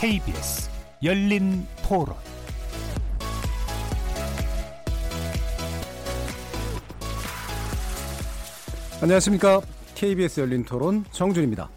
KBS 열린 토론. 안녕하십니까. KBS 열린 토론 정준입니다.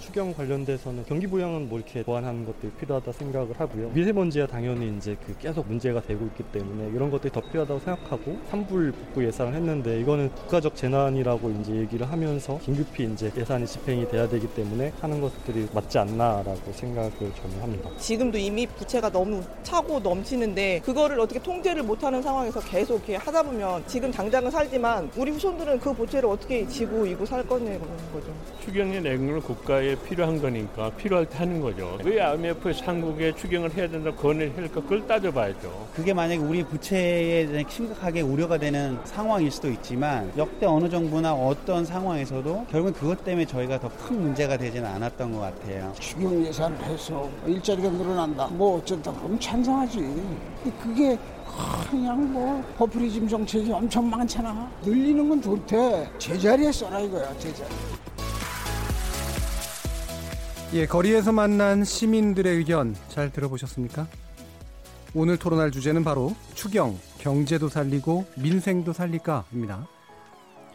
추경 관련돼서는 경기 부양은 뭐 이렇게 보완하는 것들이 필요하다 생각을 하고요. 미세먼지야 당연히 이제 계속 문제가 되고 있기 때문에 이런 것들이 더 필요하다고 생각하고 산불 복구 예산을 했는데 이거는 국가적 재난이라고 이제 얘기를 하면서 긴급히 이제 예산이 집행이 돼야 되기 때문에 하는 것들이 맞지 않나라고 생각을 저는 합니다. 지금도 이미 부채가 너무 차고 넘치는데 그거를 어떻게 통제를 못하는 상황에서 계속 이렇게 하다 보면 지금 당장은 살지만 우리 후손들은 그 보채를 어떻게 지고 이고 살 거냐는 거죠. 추경의 내용을 국가의 필요한 거니까 필요할 때 하는 거죠. 왜 IMF에서 한국에 추경을 해야 된다고 권유할까 그걸 따져봐야죠. 그게 만약에 우리 부채에 심각하게 우려가 되는 상황일 수도 있지만 역대 어느 정부나 어떤 상황에서도 결국 그것 때문에 저희가 더 큰 문제가 되지는 않았던 것 같아요. 추경 예산을 해서 일자리가 늘어난다 뭐 어쩐다 그럼 찬성하지. 근데 그게 그냥 뭐 포퓰리즘 정책이 엄청 많잖아. 늘리는 건 좋대. 제자리에 써라 이거야. 제자리. 예, 거리에서 만난 시민들의 의견 잘 들어보셨습니까? 오늘 토론할 주제는 바로 추경, 경제도 살리고 민생도 살릴까입니다.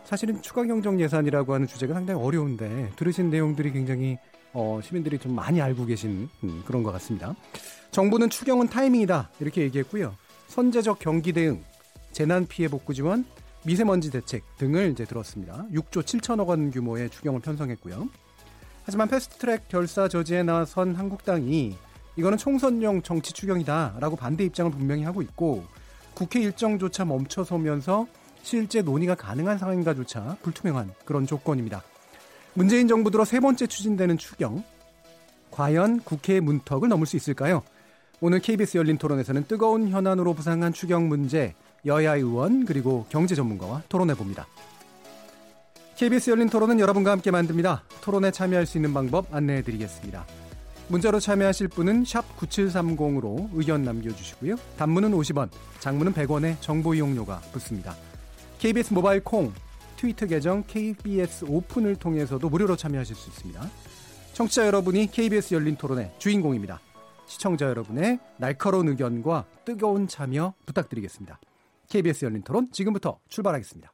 사실은 추가경정예산이라고 하는 주제가 상당히 어려운데 들으신 내용들이 굉장히 시민들이 좀 많이 알고 계신 그런 것 같습니다. 정부는 추경은 타이밍이다 이렇게 얘기했고요. 선제적 경기 대응, 재난 피해 복구 지원, 미세먼지 대책 등을 이제 들었습니다. 6조 7천억 원 규모의 추경을 편성했고요. 하지만 패스트트랙 결사 저지에 나선 한국당이 이거는 총선용 정치 추경이다라고 반대 입장을 분명히 하고 있고 국회 일정조차 멈춰서면서 실제 논의가 가능한 상황인가조차 불투명한 그런 조건입니다. 문재인 정부 들어 세 번째 추진되는 추경. 과연 국회의 문턱을 넘을 수 있을까요? 오늘 KBS 열린 토론에서는 뜨거운 현안으로 부상한 추경 문제, 여야 의원 그리고 경제 전문가와 토론해봅니다. KBS 열린 토론은 여러분과 함께 만듭니다. 토론에 참여할 수 있는 방법 안내해드리겠습니다. 문자로 참여하실 분은 샵 9730으로 의견 남겨주시고요. 단문은 50원, 장문은 100원의 정보 이용료가 붙습니다. KBS 모바일 콩, 트위터 계정 KBS 오픈을 통해서도 무료로 참여하실 수 있습니다. 청취자 여러분이 KBS 열린 토론의 주인공입니다. 시청자 여러분의 날카로운 의견과 뜨거운 참여 부탁드리겠습니다. KBS 열린 토론 지금부터 출발하겠습니다.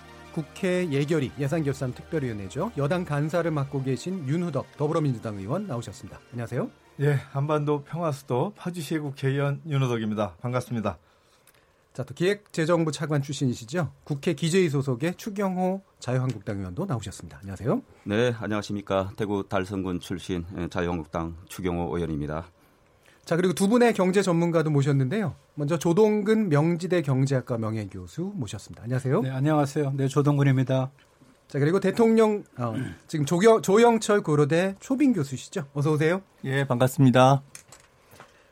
국회 예결위 예산결산특별위원회죠. 여당 간사를 맡고 계신 윤후덕 더불어민주당 의원 나오셨습니다. 안녕하세요. 예, 한반도 평화수도 파주시의 국회의원 윤후덕입니다. 반갑습니다. 자, 또 기획재정부 차관 출신이시죠. 국회 기재위 소속의 추경호 자유한국당 의원도 나오셨습니다. 안녕하세요. 네, 안녕하십니까. 대구 달성군 출신 자유한국당 추경호 의원입니다. 자, 그리고 두 분의 경제 전문가도 모셨는데요. 먼저 조동근 명지대 경제학과 명예교수 모셨습니다. 안녕하세요. 네, 안녕하세요. 네, 조동근입니다. 자, 그리고 대통령 지금 조용철 고려대 초빙 교수시죠. 어서 오세요. 예, 반갑습니다.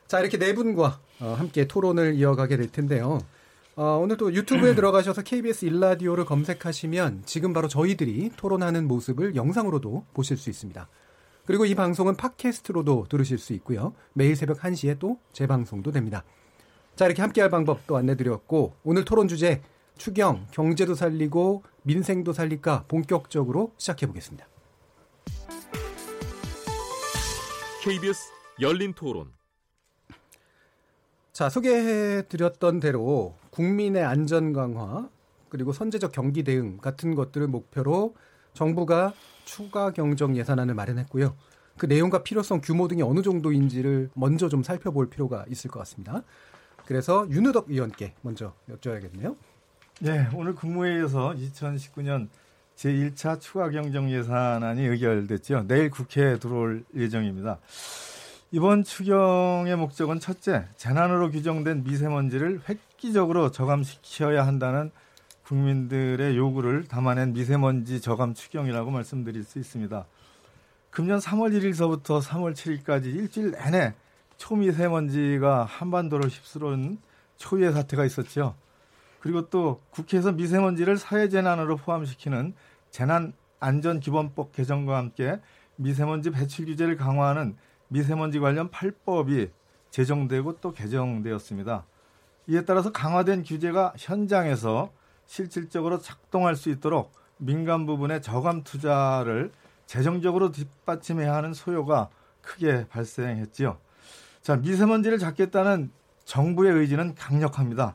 자, 이렇게 네 분과 함께 토론을 이어가게 될 텐데요. 오늘 또 유튜브에 들어가셔서 KBS 일라디오를 검색하시면 지금 바로 저희들이 토론하는 모습을 영상으로도 보실 수 있습니다. 그리고 이 방송은 팟캐스트로도 들으실 수 있고요. 매일 새벽 1시에 또 재방송도 됩니다. 자, 이렇게 함께할 방법도 안내드렸고 오늘 토론 주제 추경, 경제도 살리고 민생도 살릴까 본격적으로 시작해보겠습니다. KBS 열린 토론. 자, 소개해드렸던 대로 국민의 안전 강화 그리고 선제적 경기 대응 같은 것들을 목표로 정부가 추가 경정 예산안을 마련했고요. 그 내용과 필요성, 규모 등이 어느 정도인지를 먼저 좀 살펴볼 필요가 있을 것 같습니다. 그래서 윤후덕 의원께 먼저 여쭤야겠네요. 네, 오늘 국무회의에서 2019년 제1차 추가 경정 예산안이 의결됐죠. 내일 국회에 들어올 예정입니다. 이번 추경의 목적은 첫째, 재난으로 규정된 미세먼지를 획기적으로 저감시켜야 한다는 국민들의 요구를 담아낸 미세먼지 저감 추경이라고 말씀드릴 수 있습니다. 금년 3월 1일서부터 3월 7일까지 일주일 내내 초미세먼지가 한반도를 휩쓸어온 초유의 사태가 있었죠. 그리고 또 국회에서 미세먼지를 사회재난으로 포함시키는 재난안전기본법 개정과 함께 미세먼지 배출 규제를 강화하는 미세먼지 관련 8법이 제정되고 또 개정되었습니다. 이에 따라서 강화된 규제가 현장에서 실질적으로 작동할 수 있도록 민간 부분의 저감 투자를 재정적으로 뒷받침해야 하는 소요가 크게 발생했지요. 자, 미세먼지를 잡겠다는 정부의 의지는 강력합니다.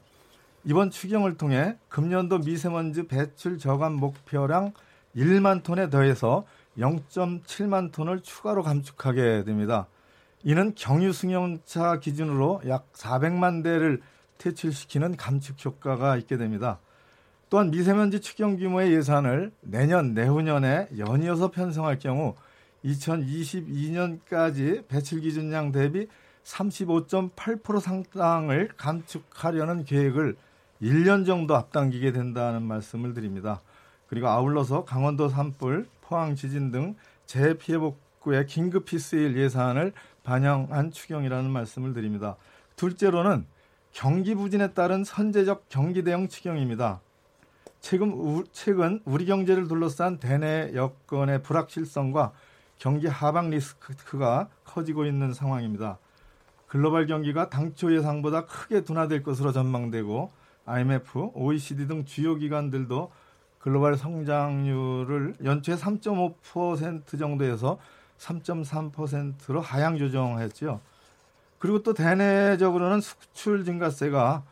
이번 추경을 통해 금년도 미세먼지 배출 저감 목표량 1만 톤에 더해서 0.7만 톤을 추가로 감축하게 됩니다. 이는 경유 승용차 기준으로 약 400만 대를 퇴출시키는 감축 효과가 있게 됩니다. 또한 미세먼지 추경 규모의 예산을 내년, 내후년에 연이어서 편성할 경우 2022년까지 배출 기준량 대비 35.8% 상당을 감축하려는 계획을 1년 정도 앞당기게 된다는 말씀을 드립니다. 그리고 아울러서 강원도 산불, 포항 지진 등 재해 피해 복구에 긴급히 쓰일 예산을 반영한 추경이라는 말씀을 드립니다. 둘째로는 경기 부진에 따른 선제적 경기 대응 추경입니다. 최근 우리 경제를 둘러싼 대내 여건의 불확실성과 경기 하방 리스크가 커지고 있는 상황입니다. 글로벌 경기가 당초 예상보다 크게 둔화될 것으로 전망되고 IMF, OECD 등 주요 기관들도 글로벌 성장률을 연초에 3.5% 정도에서 3.3%로 하향 조정했죠. 그리고 또 대내적으로는 수출 증가세가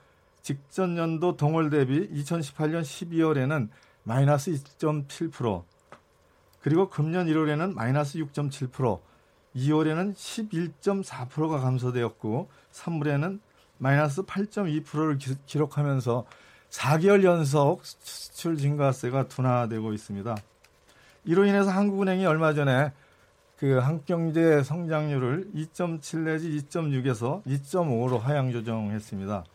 직전 연도 동월 대비 2018년 12월에는 마이너스 2.7%, 그리고 금년 1월에는 마이너스 6.7%, 2월에는 11.4%가 감소되었고 3월에는 마이너스 8.2%를 기록하면서 4개월 연속 수출 증가세가 둔화되고 있습니다. 이로 인해서 한국은행이 얼마 전에 한국 경제 성장률을 2.7 내지 2.6에서 2.5로 하향 조정했습니다.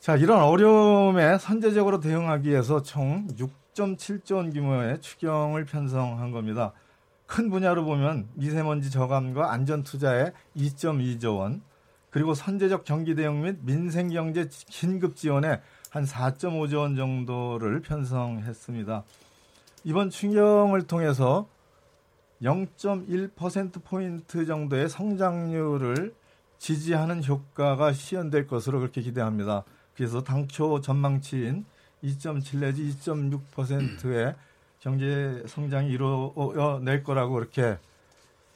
자, 이런 어려움에 선제적으로 대응하기 위해서 총 6.7조 원 규모의 추경을 편성한 겁니다. 큰 분야로 보면 미세먼지 저감과 안전 투자에 2.2조 원, 그리고 선제적 경기 대응 및 민생경제 긴급 지원에 한 4.5조 원 정도를 편성했습니다. 이번 추경을 통해서 0.1%포인트 정도의 성장률을 지지하는 효과가 시현될 것으로 그렇게 기대합니다. 그래서 당초 전망치인 2.7 내지 2.6%의 경제 성장이 이뤄낼 거라고 그렇게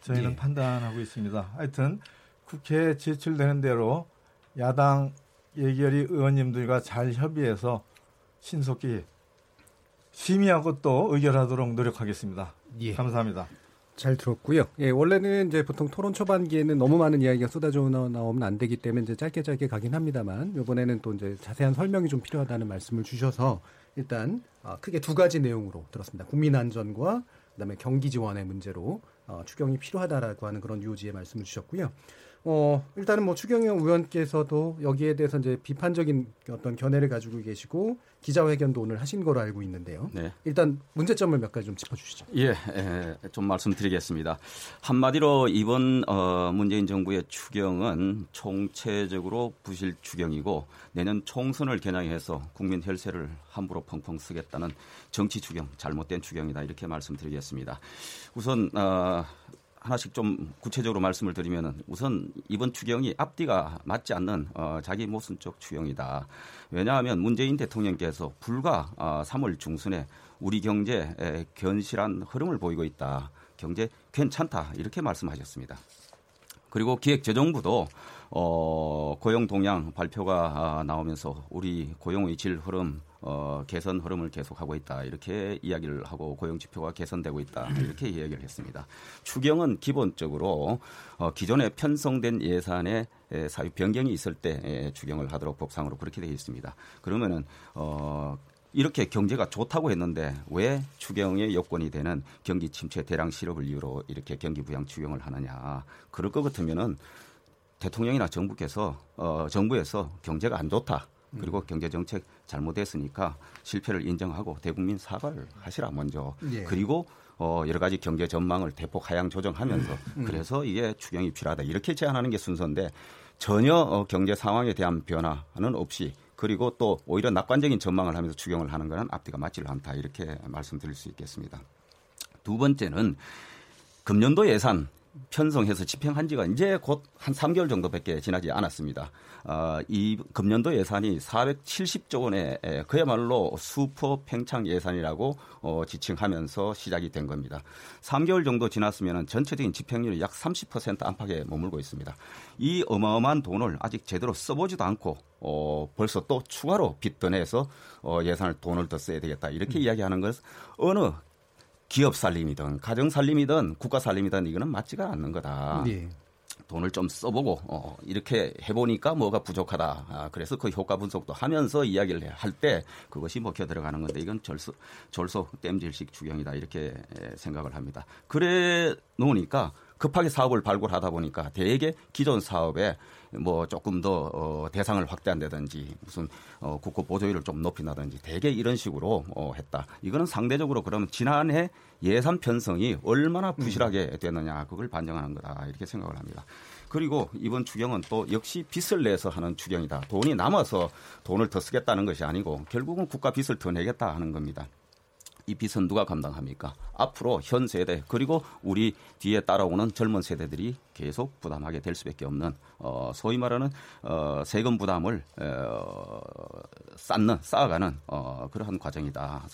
저희는 판단하고 있습니다. 하여튼 국회에 제출되는 대로 야당 예결위 의원님들과 잘 협의해서 신속히 심의하고 또 의결하도록 노력하겠습니다. 예. 감사합니다. 잘 들었고요. 예, 원래는 이제 보통 토론 초반기에는 너무 많은 이야기가 쏟아져 나오면 안 되기 때문에 이제 짧게 가긴 합니다만, 이번에는 또 이제 자세한 설명이 좀 필요하다는 말씀을 주셔서 일단 크게 두 가지 내용으로 들었습니다. 국민 안전과 그다음에 경기 지원의 문제로 추경이 필요하다라고 하는 그런 요지의 말씀을 주셨고요. 일단은 뭐 추경영 의원께서도 여기에 대해서 이제 비판적인 어떤 견해를 가지고 계시고 기자회견도 오늘 하신 거로 알고 있는데요. 네. 일단 문제점을 몇 가지 좀 짚어주시죠. 좀 말씀드리겠습니다. 한마디로 이번 문재인 정부의 추경은 총체적으로 부실 추경이고 내년 총선을 겨냥해서 국민 혈세를 함부로 펑펑 쓰겠다는 정치 추경, 잘못된 추경이다, 이렇게 말씀드리겠습니다. 우선 하나씩 좀 구체적으로 말씀을 드리면, 우선 이번 추경이 앞뒤가 맞지 않는 자기 모순적 추경이다. 왜냐하면 문재인 대통령께서 불과 3월 중순에 우리 경제에 견실한 흐름을 보이고 있다, 경제 괜찮다, 이렇게 말씀하셨습니다. 그리고 기획재정부도 고용 동향 발표가 나오면서 우리 고용의 질 흐름, 개선 흐름을 계속하고 있다, 이렇게 이야기를 하고 고용 지표가 개선되고 있다, 이렇게 이야기를 했습니다. 추경은 기본적으로 기존에 편성된 예산에 사유 변경이 있을 때 추경을 하도록 법상으로 그렇게 되어 있습니다. 그러면은 이렇게 경제가 좋다고 했는데 왜 추경의 요건이 되는 경기 침체 대량 실업을 이유로 이렇게 경기 부양 추경을 하느냐. 그럴 것 같으면은 대통령이나 정부에서 경제가 안 좋다, 그리고 경제정책 잘못했으니까 실패를 인정하고 대국민 사과를 하시라 먼저. 예. 그리고 여러 가지 경제 전망을 대폭 하향 조정하면서 그래서 이게 추경이 필요하다 이렇게 제안하는 게 순서인데 전혀 경제 상황에 대한 변화는 없이 그리고 또 오히려 낙관적인 전망을 하면서 추경을 하는 것은 앞뒤가 맞지 않다 이렇게 말씀드릴 수 있겠습니다. 두 번째는 금년도 예산 편성해서 집행한 지가 이제 곧 한 3개월 정도밖에 지나지 않았습니다. 이 금년도 예산이 470조 원의 그야말로 수포 팽창 예산이라고 지칭하면서 시작이 된 겁니다. 3개월 정도 지났으면 전체적인 집행률이 약 30% 안팎에 머물고 있습니다. 이 어마어마한 돈을 아직 제대로 써보지도 않고 벌써 또 추가로 빚더내서 예산을 돈을 더 써야 되겠다 이렇게 이야기하는 것은 어느 기업 살림이든 가정 살림이든 국가 살림이든 이거는 맞지가 않는 거다. 네. 돈을 좀 써보고 이렇게 해보니까 뭐가 부족하다. 그래서 그 효과 분석도 하면서 이야기를 할 때 그것이 먹혀 들어가는 건데 이건 절소 땜질식 추경이다 이렇게 생각을 합니다. 그래 놓으니까 급하게 사업을 발굴하다 보니까 대개 기존 사업에 뭐 조금 더 대상을 확대한다든지 무슨 국고 보조율을 좀 높인다든지 대개 이런 식으로 했다. 이거는 상대적으로 그러면 지난해 예산 편성이 얼마나 부실하게 되느냐 그걸 반영하는 거다 이렇게 생각을 합니다. 그리고 이번 추경은 또 역시 빚을 내서 하는 추경이다. 돈이 남아서 돈을 더 쓰겠다는 것이 아니고 결국은 국가 빚을 더 내겠다 하는 겁니다. 이 빚은 누가 감당합니까? 앞으로 현 세대 그리고 우리 뒤에 따라오는 젊은 세대들이 계속 부담하게 될 수밖에 없는 소위 말하는 세금 부담을 쌓아가는 그러한 과정이다.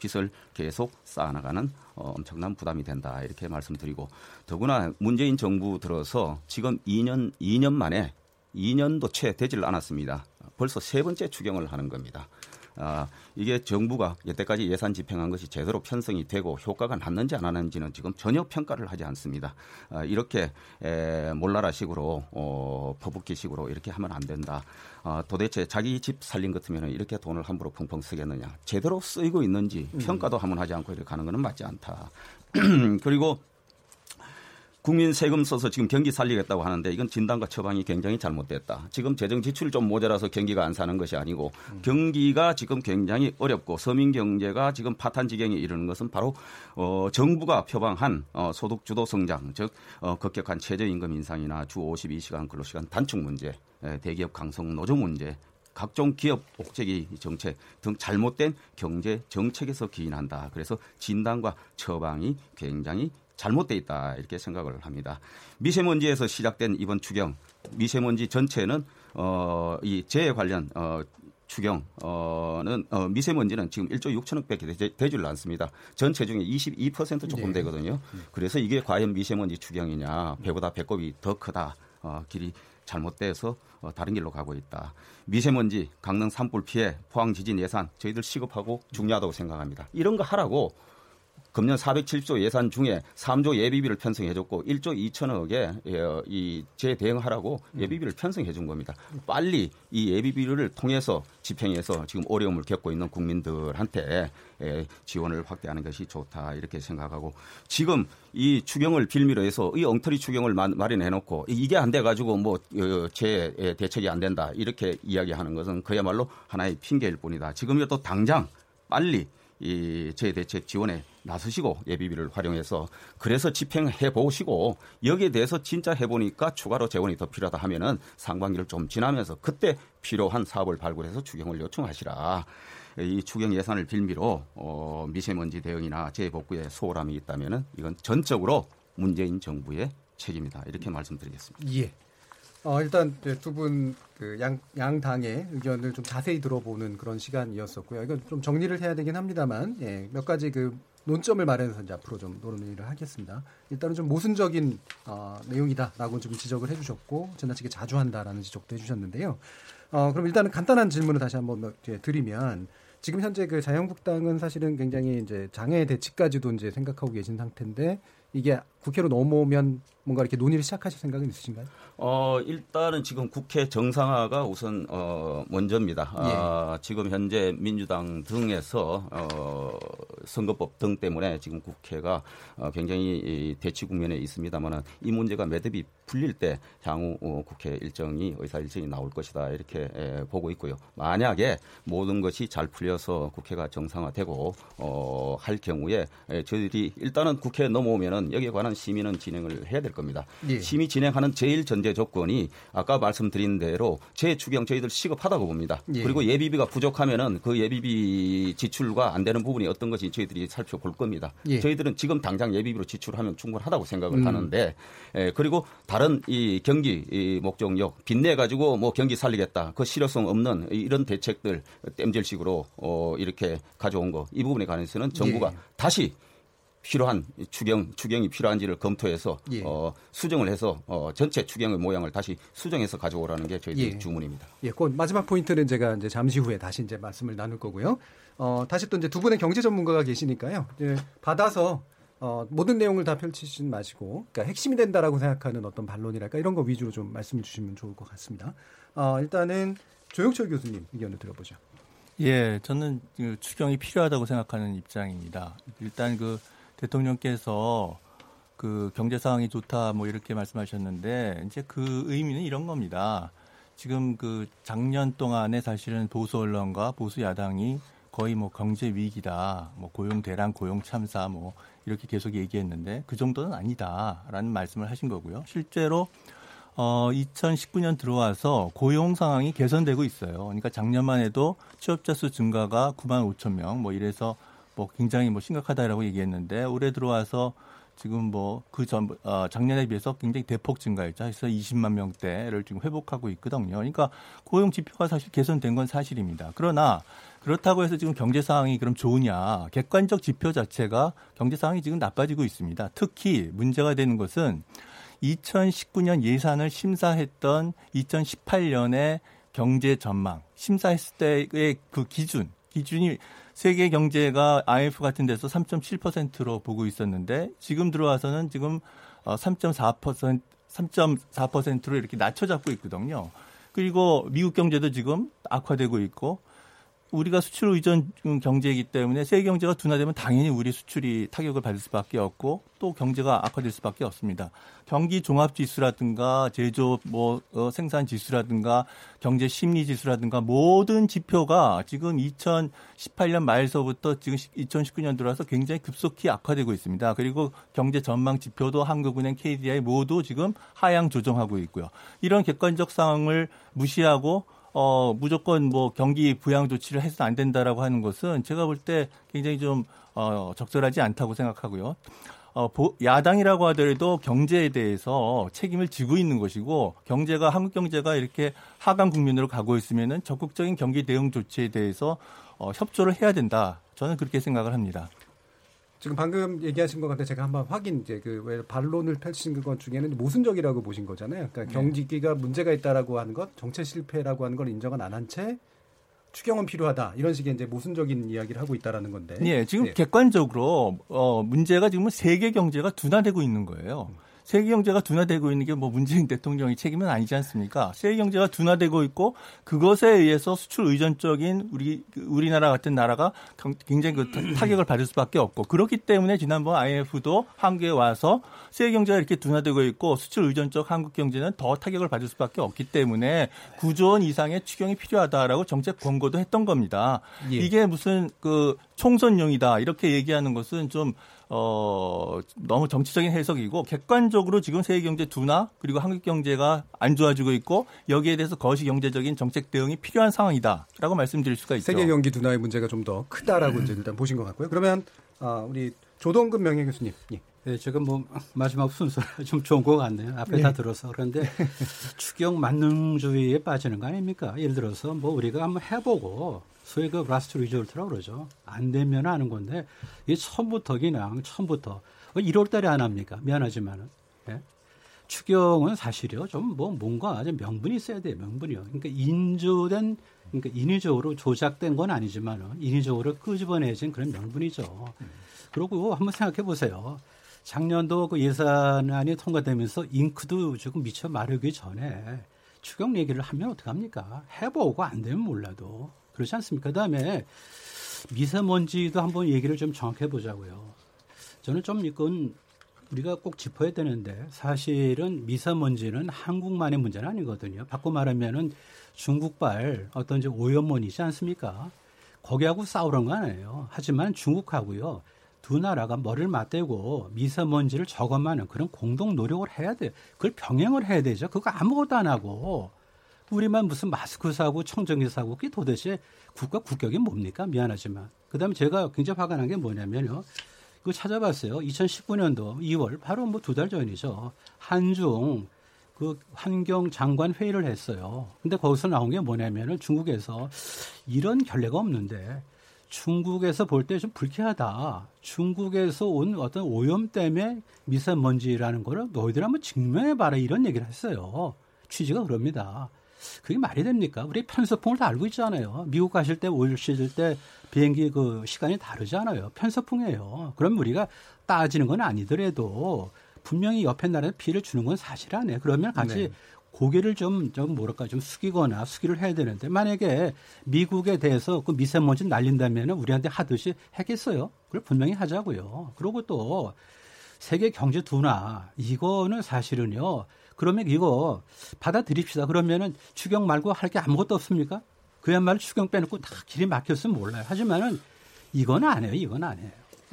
빚을 계속 쌓아나가는 엄청난 부담이 된다 이렇게 말씀드리고 더구나 문재인 정부 들어서 지금 2년 만에 2년도 채 되질 않았습니다. 벌써 세 번째 추경을 하는 겁니다. 이게 정부가 여태까지 예산 집행한 것이 제대로 편성이 되고 효과가 났는지 안 났는지는 지금 전혀 평가를 하지 않습니다. 이렇게 몰라라식으로 퍼붓기식으로 이렇게 하면 안 된다. 도대체 자기 집 살림 같으면 이렇게 돈을 함부로 펑펑 쓰겠느냐. 제대로 쓰이고 있는지 평가도 한번 하지 않고 이렇게 가는 것은 맞지 않다. 그리고 국민 세금 써서 지금 경기 살리겠다고 하는데 이건 진단과 처방이 굉장히 잘못됐다. 지금 재정 지출이 좀 모자라서 경기가 안 사는 것이 아니고 경기가 지금 굉장히 어렵고 서민 경제가 지금 파탄 지경에 이르는 것은 바로 정부가 표방한 소득 주도 성장, 즉 급격한 최저임금 인상이나 주 52시간 근로시간 단축 문제, 대기업 강성 노조 문제, 각종 기업 옥죄기 정책 등 잘못된 경제 정책에서 기인한다. 그래서 진단과 처방이 굉장히 잘못되어 있다 이렇게 생각을 합니다. 미세먼지에서 시작된 이번 추경, 미세먼지 전체는 이 재해 관련 추경은 미세먼지는 지금 1조 6천억밖에 되질 않습니다. 전체 중에 22% 조금 되거든요. 그래서 이게 과연 미세먼지 추경이냐, 배보다 배꼽이 더 크다, 길이 잘못돼서 다른 길로 가고 있다. 미세먼지, 강릉 산불 피해, 포항 지진 예산 저희들 시급하고 중요하다고 생각합니다. 이런 거 하라고 금년 470조 예산 중에 3조 예비비를 편성해줬고 1조 2천억에 이 재대응하라고 예비비를 편성해준 겁니다. 빨리 이 예비비를 통해서 집행해서 지금 어려움을 겪고 있는 국민들한테 지원을 확대하는 것이 좋다 이렇게 생각하고 지금 이 추경을 빌미로 해서 이 엉터리 추경을 마련해놓고 이게 안 돼가지고 뭐 제 대책이 안 된다 이렇게 이야기하는 것은 그야말로 하나의 핑계일 뿐이다. 지금이라도 당장 빨리 이 재대책 지원에 나서시고 예비비를 활용해서 그래서 집행해 보시고 여기에 대해서 진짜 해보니까 추가로 재원이 더 필요하다 하면은 상반기를 좀 지나면서 그때 필요한 사업을 발굴해서 추경을 요청하시라. 이 추경 예산을 빌미로 미세먼지 대응이나 재해 복구에 소홀함이 있다면은 이건 전적으로 문재인 정부의 책임이다 이렇게 말씀드리겠습니다. 예. 일단 두 분 그 양 당의 의견을 좀 자세히 들어보는 그런 시간이었었고요. 이건 좀 정리를 해야 되긴 합니다만 예, 몇 가지 그 논점을 마련해서 이제 앞으로 좀 논의를 하겠습니다. 일단은 좀 모순적인 내용이다라고 좀 지적을 해주셨고 지나치게 자주 한다라는 지적도 해주셨는데요. 그럼 일단은 간단한 질문을 다시 한번 드리면 지금 현재 그 자유한국당은 사실은 굉장히 이제 장애 대치까지도 이제 생각하고 계신 상태인데 이게 국회로 넘어오면 뭔가 이렇게 논의를 시작하실 생각은 있으신가요? 일단은 지금 국회 정상화가 우선 먼저입니다. 예. 지금 현재 민주당 등에서 선거법 등 때문에 지금 국회가 굉장히 대치 국면에 있습니다만 이 문제가 매듭이 풀릴 때 향후 국회 일정이 의사 일정이 나올 것이다 이렇게 보고 있고요. 만약에 모든 것이 잘 풀려서 국회가 정상화되고 할 경우에 저희들이 일단은 국회에 넘어오면은 여기에 관한 심의는 진행을 해야 될 겁니다. 예. 심의 진행하는 제일 전제 조건이 아까 말씀드린 대로 재추경 저희들 시급하다고 봅니다. 예. 그리고 예비비가 부족하면은 그 예비비 지출과 안 되는 부분이 어떤 것이 저희들이 살펴볼 겁니다. 예. 저희들은 지금 당장 예비비로 지출하면 충분하다고 생각을 하는데 그리고 다른 이 경기 이 목적력 빚내 가지고 뭐 경기 살리겠다 그 실효성 없는 이런 대책들 땜질식으로 이렇게 가져온 거 이 부분에 관해서는 정부가 예. 다시 필요한 추경이 필요한지를 검토해서 예. 수정을 해서 전체 추경의 모양을 다시 수정해서 가져오라는 게 저희들의 예. 주문입니다. 예, 그 마지막 포인트는 제가 이제 잠시 후에 다시 이제 말씀을 나눌 거고요. 다시 또 이제 두 분의 경제 전문가가 계시니까요. 예, 받아서 모든 내용을 다 펼치시진 마시고 그러니까 핵심이 된다라고 생각하는 어떤 반론이랄까 이런 거 위주로 좀 말씀해 주시면 좋을 것 같습니다. 일단은 조용철 교수님 의견을 들어보죠. 예, 저는 그 추경이 필요하다고 생각하는 입장입니다. 일단 그 대통령께서 그 경제 상황이 좋다 뭐 이렇게 말씀하셨는데 이제 그 의미는 이런 겁니다. 지금 그 작년 동안에 사실은 보수 언론과 보수 야당이 거의 뭐 경제 위기다, 뭐 고용 대란, 고용 참사 뭐 이렇게 계속 얘기했는데 그 정도는 아니다라는 말씀을 하신 거고요. 실제로 2019년 들어와서 고용 상황이 개선되고 있어요. 그러니까 작년만 해도 취업자 수 증가가 9만 5천 명 뭐 이래서 뭐 굉장히 뭐 심각하다라고 얘기했는데 올해 들어와서 지금 뭐 작년에 비해서 굉장히 대폭 증가했죠. 그래서 20만 명대를 지금 회복하고 있거든요. 그러니까 고용 지표가 사실 개선된 건 사실입니다. 그러나 그렇다고 해서 지금 경제 상황이 그럼 좋으냐? 객관적 지표 자체가 경제 상황이 지금 나빠지고 있습니다. 특히 문제가 되는 것은 2019년 예산을 심사했던 2018년의 경제 전망 심사했을 때의 그 기준이 세계 경제가 IMF 같은 데서 3.7%로 보고 있었는데 지금 들어와서는 지금 3.4%로 이렇게 낮춰잡고 있거든요. 그리고 미국 경제도 지금 악화되고 있고 우리가 수출 의존 경제이기 때문에 세계 경제가 둔화되면 당연히 우리 수출이 타격을 받을 수밖에 없고 또 경제가 악화될 수밖에 없습니다. 경기 종합 지수라든가 제조 생산 지수라든가 경제 심리 지수라든가 모든 지표가 지금 2018년 말서부터 지금 2019년 들어와서 굉장히 급속히 악화되고 있습니다. 그리고 경제 전망 지표도 한국은행, KDI 모두 지금 하향 조정하고 있고요. 이런 객관적 상황을 무시하고 무조건 뭐 경기 부양 조치를 해서는 안 된다라고 하는 것은 제가 볼 때 굉장히 좀 적절하지 않다고 생각하고요. 야당이라고 하더라도 경제에 대해서 책임을 지고 있는 것이고 한국 경제가 이렇게 하강 국면으로 가고 있으면은 적극적인 경기 대응 조치에 대해서 협조를 해야 된다. 저는 그렇게 생각을 합니다. 지금 방금 얘기하신 것 같은데 제가 한번 확인 이제 왜 반론을 펼치신 것 중에는 모순적이라고 보신 거잖아요. 그러니까 경기가 문제가 있다라고 하는 것, 정책 실패라고 하는 걸 인정은 안 한 채 추경은 필요하다 이런 식의 이제 모순적인 이야기를 하고 있다라는 건데. 예, 지금 객관적으로 문제가 지금은 세계 경제가 둔화되고 있는 거예요. 세계 경제가 둔화되고 있는 게 뭐 문재인 대통령의 책임은 아니지 않습니까? 세계 경제가 둔화되고 있고 그것에 의해서 수출 의존적인 우리나라 같은 나라가 굉장히 타격을 받을 수밖에 없고 그렇기 때문에 지난번 IMF도 한국에 와서 세계 경제가 이렇게 둔화되고 있고 수출 의존적 한국 경제는 더 타격을 받을 수밖에 없기 때문에 9조 원 이상의 추경이 필요하다라고 정책 권고도 했던 겁니다. 예. 이게 무슨 그 총선용이다 이렇게 얘기하는 것은 좀 너무 정치적인 해석이고 객관적으로 지금 세계 경제 둔화 그리고 한국 경제가 안 좋아지고 있고 여기에 대해서 거시 경제적인 정책 대응이 필요한 상황이다라고 말씀드릴 수가 있죠. 세계 경기 둔화의 문제가 좀 더 크다라고 이제 일단 보신 것 같고요. 그러면 우리 조동근 명예 교수님. 예. 네, 지금 뭐 마지막 순서가 좀 좋은 것 같네요. 앞에 네. 다 들어서 그런데 추경 만능주의에 빠지는 거 아닙니까? 예를 들어서 뭐 우리가 한번 해보고. 소위 그 라스트 리졸트라고 그러죠. 안 되면 하는 건데 이 처음부터 그냥 처음부터 1월 달에 안 합니까? 미안하지만은 예? 추경은 사실요 좀 뭔가 좀 명분이 있어야 돼요. 명분이요. 그러니까 인위적으로 조작된 건 아니지만은 인위적으로 끄집어내진 그런 명분이죠. 그리고 한번 생각해 보세요. 작년도 그 예산안이 통과되면서 잉크도 조금 미처 마르기 전에 추경 얘기를 하면 어떡합니까? 해보고 안 되면 몰라도. 그렇지 않습니까? 그다음에 미세먼지도 한번 얘기를 좀 정확히 해보자고요. 저는 좀 이건 우리가 꼭 짚어야 되는데 사실은 미세먼지는 한국만의 문제는 아니거든요. 바꿔 말하면은 중국발 어떤 이제 오염원이지 않습니까? 거기하고 싸우는 건 아니에요. 하지만 중국하고요. 두 나라가 머리를 맞대고 미세먼지를 저감하는 그런 공동 노력을 해야 돼요. 그걸 병행을 해야 되죠. 그거 아무것도 안 하고 우리만 무슨 마스크 사고 청정기 사고 그게 도대체 국가 국격이 뭡니까? 미안하지만. 그다음에 제가 굉장히 화가 난 게 뭐냐면요. 그 찾아봤어요. 2019년도 2월 바로 뭐 2달 전이죠. 한중 그 환경 장관 회의를 했어요. 근데 거기서 나온 게 뭐냐면은 중국에서 이런 결례가 없는데 중국에서 볼 때 좀 불쾌하다. 중국에서 온 어떤 오염 때문에 미세먼지라는 거를 너희들 한번 증명해 봐라 이런 얘기를 했어요. 취지가 그럽니다. 그게 말이 됩니까? 우리 편서풍을 다 알고 있잖아요. 미국 가실 때 오실 때 비행기 그 시간이 다르잖아요. 편서풍이에요. 그럼 우리가 따지는 건 아니더라도 분명히 옆에 나라에 피해를 주는 건 사실 아니에요. 그러면 같이 네. 고개를 좀 숙이거나 숙이를 해야 되는데 만약에 미국에 대해서 그 미세먼지 날린다면 우리한테 하듯이 하겠어요? 그걸 분명히 하자고요. 그리고 또 세계 경제 둔화 이거는 사실은요. 그러면 이거 받아들입시다. 그러면은 추경 말고 할 게 아무것도 없습니까? 그야말로 추경 빼놓고 다 길이 막혔으면 몰라요. 하지만은 이건 안 해요. 이건 안 해요.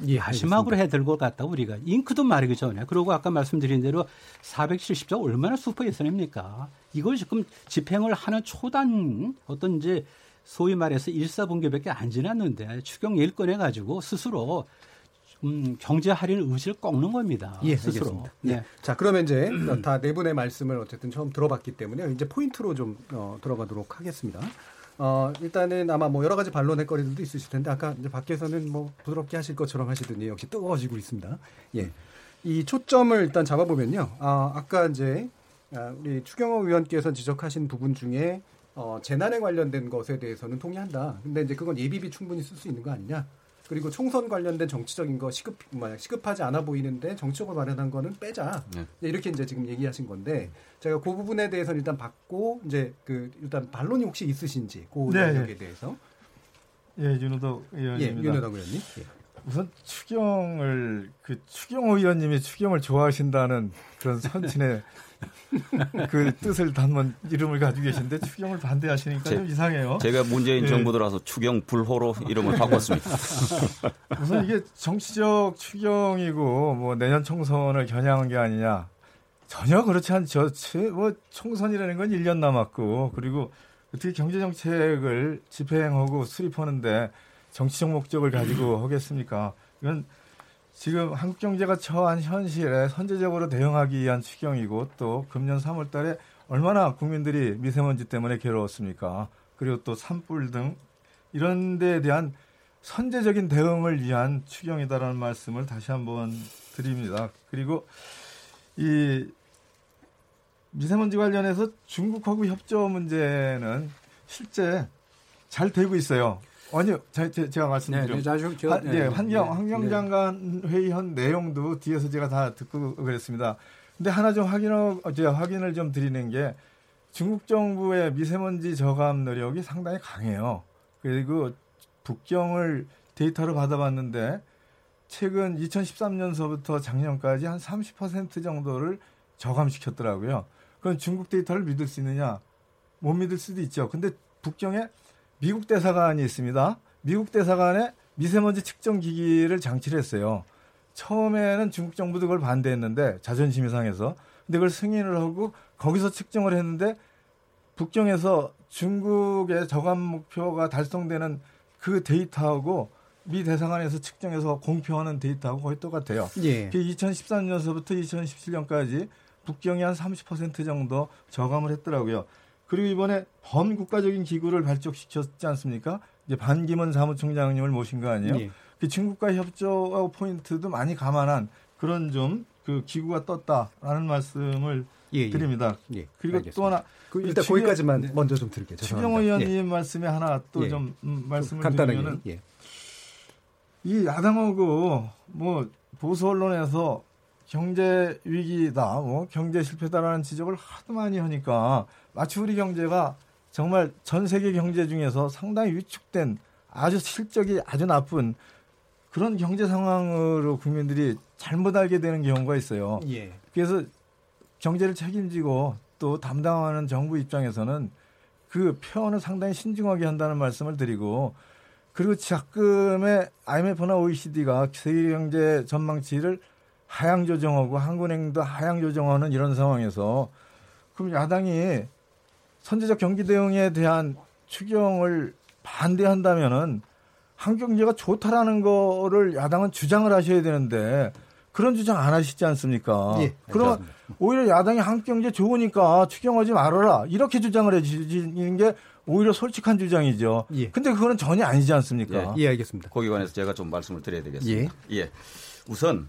예, 마지막으로 해들 것 같다. 우리가 잉크도 마르기 전에. 그리고 아까 말씀드린 대로 470조 얼마나 슈퍼 예산입니까? 이걸 지금 집행을 하는 초단 어떤 이제 소위 말해서 일사분계밖에 안 지났는데 추경 예를 꺼내가지고 스스로 경제 할인 의지를 꺾는 겁니다. 예, 스스로. 네. 예. 자, 그러면 이제 다 네 분의 말씀을 어쨌든 처음 들어봤기 때문에 이제 포인트로 좀 들어가도록 하겠습니다. 일단은 아마 뭐 여러 가지 반론의 거리들도 있으실 텐데 아까 이제 밖에서는 뭐 부드럽게 하실 것처럼 하시더니 역시 뜨거워지고 있습니다. 예, 이 초점을 일단 잡아보면요. 아까 이제 우리 추경호 의원께서 지적하신 부분 중에 재난에 관련된 것에 대해서는 동의한다. 근데 이제 그건 예비비 충분히 쓸 수 있는 거 아니냐. 그리고 총선 관련된 정치적인 거 시급하지 않아 보이는데 정치적으로 마련한 거는 빼자. 네. 이렇게 이제 지금 얘기하신 건데 제가 그 부분에 대해서는 일단 받고 이제 그 일단 반론이 혹시 있으신지 그 내용에 네. 대해서. 예, 윤후덕 의원입니다. 예, 윤후덕 의원님. 예. 우선 추경을 그 추경호 의원님이 추경을 좋아하신다는 그런 선진의 그 뜻을 담은 이름을 가지고 계신데 추경을 반대하시니까 좀 이상해요. 제가 문재인 예. 정부들어서 추경 불호로 이름을 바꿨습니다. 우선 이게 정치적 추경이고 뭐 내년 총선을 겨냥한 게 아니냐. 전혀 그렇지 않죠. 뭐 총선이라는 건 1년 남았고 그리고 어떻게 경제정책을 집행하고 수립하는데 정치적 목적을 가지고 하겠습니까? 이건 지금 한국 경제가 처한 현실에 선제적으로 대응하기 위한 추경이고 또 금년 3월 달에 얼마나 국민들이 미세먼지 때문에 괴로웠습니까? 그리고 또 산불 등 이런 데에 대한 선제적인 대응을 위한 추경이다라는 말씀을 다시 한번 드립니다. 그리고 이 미세먼지 관련해서 중국하고 협조 문제는 실제 잘 되고 있어요. 아니요, 제가 말씀드린 환경장관 회의한 내용도 뒤에서 제가 다 듣고 그랬습니다. 근데 하나 좀 확인을 좀 드리는 게 중국 정부의 미세먼지 저감 노력이 상당히 강해요. 그리고 북경을 데이터로 받아봤는데 최근 2013년서부터 작년까지 한 30% 정도를 저감시켰더라고요. 그럼 중국 데이터를 믿을 수 있느냐? 못 믿을 수도 있죠. 근데 북경에 미국 대사관이 있습니다. 미국 대사관에 미세먼지 측정 기기를 장치를 했어요. 처음에는 중국 정부도 그걸 반대했는데 자존심이 상해서. 근데 그걸 승인을 하고 거기서 측정을 했는데 북경에서 중국의 저감 목표가 달성되는 그 데이터하고 미 대사관에서 측정해서 공표하는 데이터하고 거의 똑같아요. 예. 2013년서부터 2017년까지 북경이 한 30% 정도 저감을 했더라고요. 그리고 이번에 범국가적인 기구를 발족시켰지 않습니까? 이제 반기문 사무총장님을 모신 거 아니에요? 예. 그 중국과 협조 포인트도 많이 감안한 그런 좀 그 기구가 떴다라는 말씀을 드립니다. 예. 그리고 알겠습니다. 또 하나 일단 거기까지만 먼저 좀 드릴게요. 추경호 의원님 예. 말씀에 하나 또 좀 예. 말씀을 드리면은 이 야당하고 뭐 보수 언론에서 경제 위기다, 뭐 경제 실패다라는 지적을 하도 많이 하니까 마치 우리 경제가 정말 전 세계 경제 중에서 상당히 위축된 아주 실적이 아주 나쁜 그런 경제 상황으로 국민들이 잘못 알게 되는 경우가 있어요. 예. 그래서 경제를 책임지고 또 담당하는 정부 입장에서는 그 표현을 상당히 신중하게 한다는 말씀을 드리고, 그리고 지금의 IMF나 OECD가 세계 경제 전망치를 하향 조정하고 한국은행도 하향 조정하는 이런 상황에서 그럼 야당이 선제적 경기 대응에 대한 추경을 반대한다면은 한국 경제가 좋다라는 거를 야당은 주장을 하셔야 되는데 그런 주장 안 하시지 않습니까? 예, 그럼 오히려 야당이 한국 경제 좋으니까 추경하지 말아라 이렇게 주장을 해주시는 게 오히려 솔직한 주장이죠. 예. 근데 그거는 전혀 아니지 않습니까? 예, 예, 알겠습니다. 거기에 관해서 제가 좀 말씀을 드려야 되겠습니다. 예. 예. 우선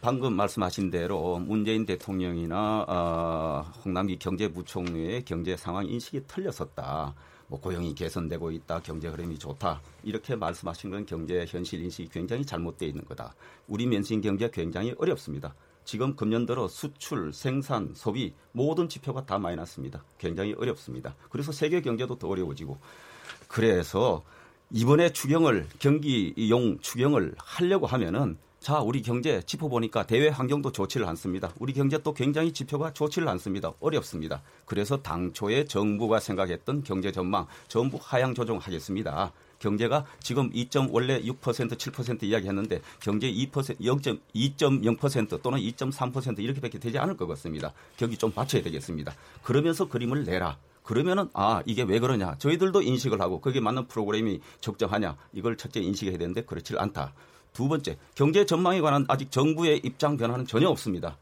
방금 말씀하신 대로 문재인 대통령이나 홍남기 경제부총리의 경제 상황 인식이 틀렸었다. 뭐 고용이 개선되고 있다, 경제 흐름이 좋다 이렇게 말씀하신 건 경제 현실 인식이 굉장히 잘못되어 있는 거다. 우리 민생 경제가 굉장히 어렵습니다. 지금 금년 들어 수출, 생산, 소비 모든 지표가 다 마이너스입니다. 굉장히 어렵습니다. 그래서 세계 경제도 더 어려워지고, 그래서 이번에 추경을 경기용 추경을 하려고 하면은 자, 우리 경제 짚어보니까 대외 환경도 좋지를 않습니다. 우리 경제 또 굉장히 지표가 좋지를 않습니다. 어렵습니다. 그래서 당초에 정부가 생각했던 경제 전망 전부 하향 조정하겠습니다. 경제가 지금 2.6% 7% 이야기했는데 경제 0.0% 또는 2.3% 이렇게밖에 되지 않을 것 같습니다. 경기 좀 받쳐야 되겠습니다. 그러면서 그림을 내라. 그러면은 아, 이게 왜 그러냐. 저희들도 인식을 하고 그게 맞는 프로그램이 적정하냐. 이걸 첫째 인식해야 되는데 그렇지 않다. 두 번째, 경제 전망에 관한 아직 정부의 입장 변화는 전혀 없습니다.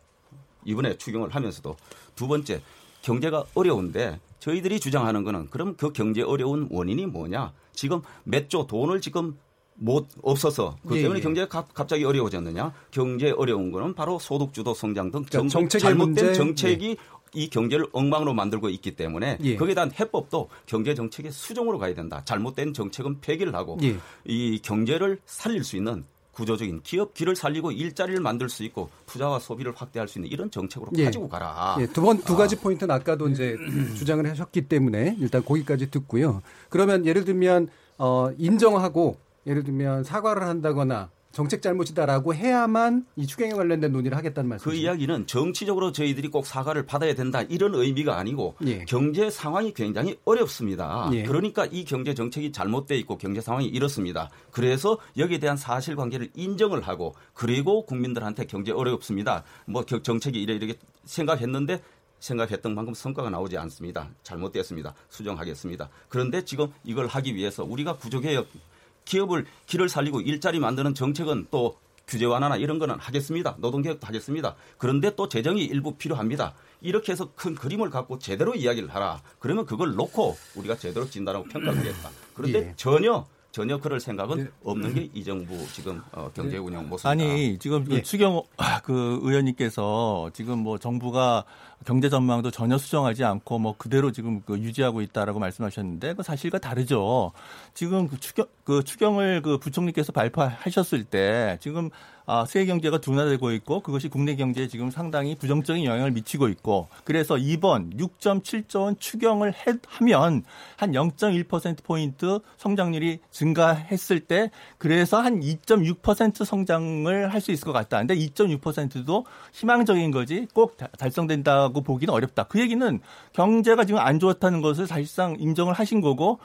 이번에 추경을 하면서도. 두 번째, 경제가 어려운데 저희들이 주장하는 거는 그럼 그 경제 어려운 원인이 뭐냐? 지금 몇 조 돈을 지금 못 없어서 그 때문에 경제가 갑자기 어려워졌느냐? 경제 어려운 거는 바로 소득주도 성장 등 그러니까 잘못된 문제. 정책이 이 경제를 엉망으로 만들고 있기 때문에 거기에 대한 해법도 경제 정책의 수정으로 가야 된다. 잘못된 정책은 폐기를 하고 이 경제를 살릴 수 있는 구조적인 기업 길을 살리고 일자리를 만들 수 있고 투자와 소비를 확대할 수 있는 이런 정책으로 가지고 가라. 예, 두 가지 포인트는 아까도 이제 주장을 하셨기 때문에 일단 거기까지 듣고요. 그러면 예를 들면 인정하고 예를 들면 사과를 한다거나 정책 잘못이다라고 해야만 이 추경에 관련된 논의를 하겠다는 말씀이죠. 그 이야기는 정치적으로 저희들이 꼭 사과를 받아야 된다 이런 의미가 아니고 경제 상황이 굉장히 어렵습니다. 그러니까 이 경제 정책이 잘못되어 있고 경제 상황이 이렇습니다. 그래서 여기에 대한 사실관계를 인정을 하고 그리고 국민들한테 경제 어렵습니다. 뭐 정책이 이렇게 생각했는데 생각했던 만큼 성과가 나오지 않습니다. 잘못됐습니다. 수정하겠습니다. 그런데 지금 이걸 하기 위해서 우리가 부족해요. 기업을 길을 살리고 일자리 만드는 정책은 또 규제 완화나 이런 거는 하겠습니다. 노동개혁도 하겠습니다. 그런데 또 재정이 일부 필요합니다. 이렇게 해서 큰 그림을 갖고 제대로 이야기를 하라. 그러면 그걸 놓고 우리가 제대로 진단하고 평가를 하겠다. 그런데 전혀 그럴 생각은 없는 게 이 정부 지금 경제 운영 모습이다. 아니 지금 추경호 그 의원님께서 지금 뭐 정부가 경제 전망도 전혀 수정하지 않고 뭐 그대로 지금 그 유지하고 있다라고 말씀하셨는데 그 사실과 다르죠. 지금 추경을 그 부총리께서 발표하셨을 때 지금 세계 경제가 둔화되고 있고 그것이 국내 경제에 지금 상당히 부정적인 영향을 미치고 있고 그래서 이번 6.7조 원 추경을 하면 한 0.1%포인트 성장률이 증가했을 때 그래서 한 2.6% 성장을 할 수 있을 것 같다는데 2.6%도 희망적인 거지 꼭 달성된다고 보기는 어렵다. 그 얘기는 경제가 지금 안 좋다는 것을 사실상 인정을 하신 거고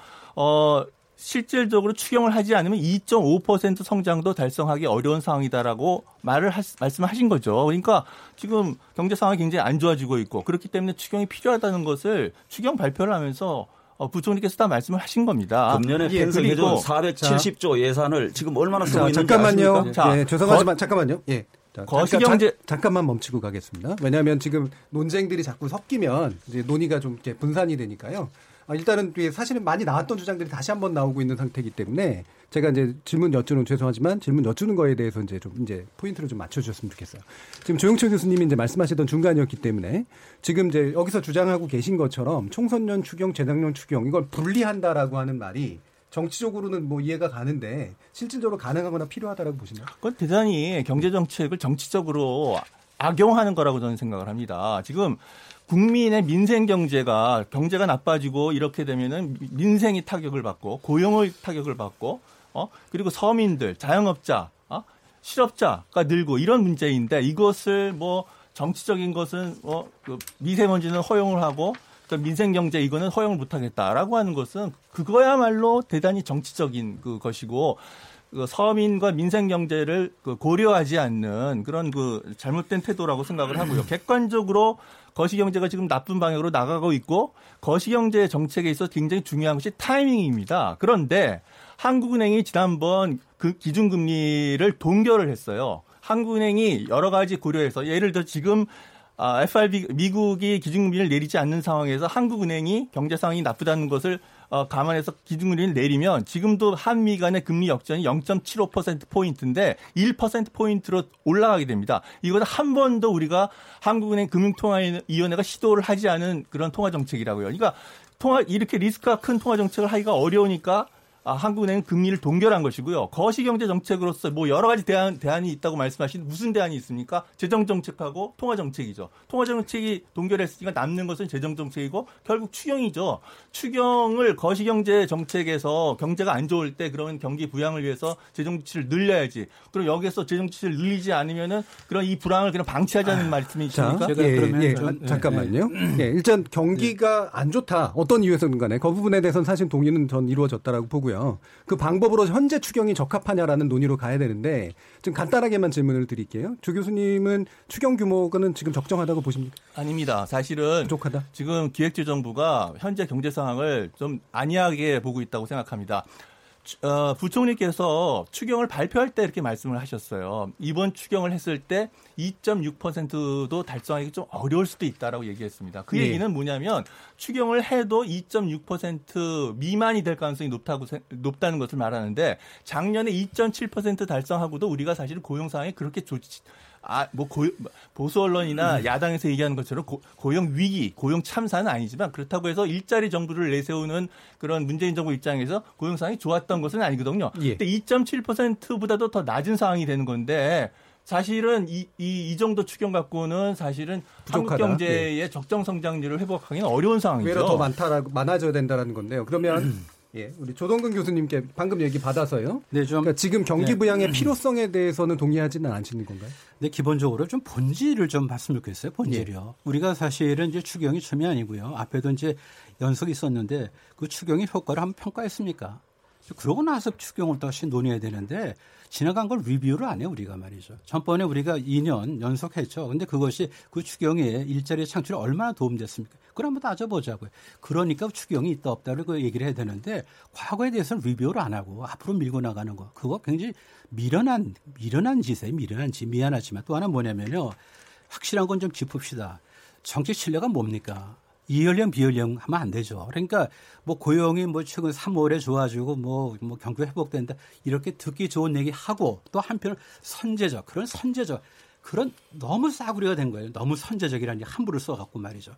실질적으로 추경을 하지 않으면 2.5% 성장도 달성하기 어려운 상황이다라고 말씀하신 거죠. 그러니까 지금 경제 상황이 굉장히 안 좋아지고 있고 그렇기 때문에 추경이 필요하다는 것을 추경 발표를 하면서 부총리께서 다 말씀을 하신 겁니다. 금년에 편성해준 470조 예산을 지금 얼마나 쓰고 있는지 아십니까? 자, 죄송하지만 잠깐만요. 예. 거시경제 잠깐만 멈추고 가겠습니다. 왜냐하면 지금 논쟁들이 자꾸 섞이면 이제 논의가 좀 이렇게 분산이 되니까요. 일단은 사실은 많이 나왔던 주장들이 다시 한번 나오고 있는 상태이기 때문에 제가 이제 질문 여쭈는 거에 대해서 이제 포인트를 좀 맞춰주셨으면 좋겠어요. 지금 조용철 교수님이 이제 말씀하시던 중간이었기 때문에 지금 이제 여기서 주장하고 계신 것처럼 총선년 추경, 재작년 추경 이걸 분리한다라고 하는 말이 정치적으로는 뭐 이해가 가는데 실질적으로 가능하거나 필요하다라고 보시나요? 그건 대단히 경제 정책을 정치적으로 악용하는 거라고 저는 생각을 합니다. 지금 국민의 민생 경제가 나빠지고 이렇게 되면은 민생이 타격을 받고 고용의 타격을 받고 그리고 서민들, 자영업자, 실업자가 늘고 이런 문제인데 이것을 정치적인 것은 미세먼지는 허용을 하고 민생 경제 이거는 허용을 못하겠다라고 하는 것은 그거야말로 대단히 정치적인 그 것이고 서민과 민생 경제를 고려하지 않는 그런 잘못된 태도라고 생각을 하고요. 객관적으로 거시경제가 지금 나쁜 방향으로 나가고 있고 거시경제 정책에 있어서 굉장히 중요한 것이 타이밍입니다. 그런데 한국은행이 지난번 그 기준금리를 동결을 했어요. 한국은행이 여러 가지 고려해서 예를 들어 지금 F.R.B. 미국이 기준금리를 내리지 않는 상황에서 한국은행이 경제 상황이 나쁘다는 것을 감안해서 기준금리를 내리면 지금도 한미 간의 금리 역전이 0.75%포인트인데 1%포인트로 올라가게 됩니다. 이것은 한 번도 우리가 한국은행 금융통화위원회가 시도를 하지 않은 그런 통화정책이라고요. 그러니까 이렇게 리스크가 큰 통화정책을 하기가 어려우니까 한국은행은 금리를 동결한 것이고요. 거시경제 정책으로서 여러 가지 대안이 있다고 말씀하신 무슨 대안이 있습니까? 재정정책하고 통화정책이죠. 통화정책이 동결했으니까 남는 것은 재정정책이고 결국 추경이죠. 추경을 거시경제 정책에서 경제가 안 좋을 때 그러면 경기 부양을 위해서 재정지출을 늘려야지. 그럼 여기에서 재정지출을 늘리지 않으면은 그런 이 불황을 그냥 방치하자는 말씀이십니까? 잠깐만요. 일단 경기가 안 좋다. 어떤 이유에서든 간에 그 부분에 대해서는 사실 동의는 전 이루어졌다라고 보고요. 그 방법으로 현재 추경이 적합하냐라는 논의로 가야 되는데 지금 간단하게만 질문을 드릴게요. 조 교수님은 추경 규모는 지금 적정하다고 보십니까? 아닙니다. 사실은 부족하다. 지금 기획재정부가 현재 경제 상황을 좀 안이하게 보고 있다고 생각합니다. 부총리께서 추경을 발표할 때 이렇게 말씀을 하셨어요. 이번 추경을 했을 때 2.6%도 달성하기 좀 어려울 수도 있다라고 얘기했습니다. 그 얘기는 뭐냐면 추경을 해도 2.6% 미만이 될 가능성이 높다는 것을 말하는데 작년에 2.7% 달성하고도 우리가 사실 고용 상황이 그렇게 좋지 보수 언론이나 야당에서 얘기하는 것처럼 고용 위기, 고용 참사는 아니지만 그렇다고 해서 일자리 정부를 내세우는 그런 문재인 정부 입장에서 고용 상황이 좋았던 것은 아니거든요. 근데 2.7%보다도 더 낮은 상황이 되는 건데 사실은 이 정도 추경 갖고는 사실은 부족하다. 한국 경제의 적정 성장률을 회복하기는 어려운 상황이죠. 외로 더 많아져야 된다는 건데요. 그러면 우리 조동근 교수님께 방금 얘기 받아서요. 네, 그러니까 지금 경기 부양의 필요성에 대해서는 동의하지는 않으시는 건가요? 네, 기본적으로 좀 본질을 좀 봤으면 좋겠어요. 본질이요. 우리가 사실은 이제 추경이 처음이 아니고요. 앞에도 이제 연속이 있었는데 그 추경의 효과를 한번 평가했습니까? 그러고 나서 추경을 다시 논의해야 되는데 지나간 걸 리뷰를 안 해요. 우리가 말이죠. 전번에 우리가 2년 연속했죠. 그런데 그것이 그 추경에 일자리 창출에 얼마나 도움됐습니까? 그걸 한번 따져보자고요. 그러니까 추경이 있다 없다를 그 얘기를 해야 되는데 과거에 대해서는 리뷰를 안 하고 앞으로 밀고 나가는 거. 그거 굉장히 미련한 짓이에요. 미안하지만 또 하나 뭐냐면요. 확실한 건 좀 짚읍시다. 정책 신뢰가 뭡니까? 이연령 비연령 하면 안 되죠. 그러니까 고용이 최근 3월에 좋아지고 경기 회복된다 이렇게 듣기 좋은 얘기 하고 또 한편 선제적 그런 너무 싸구려가 된 거예요. 너무 선제적이라는 함부로 써갖고 말이죠.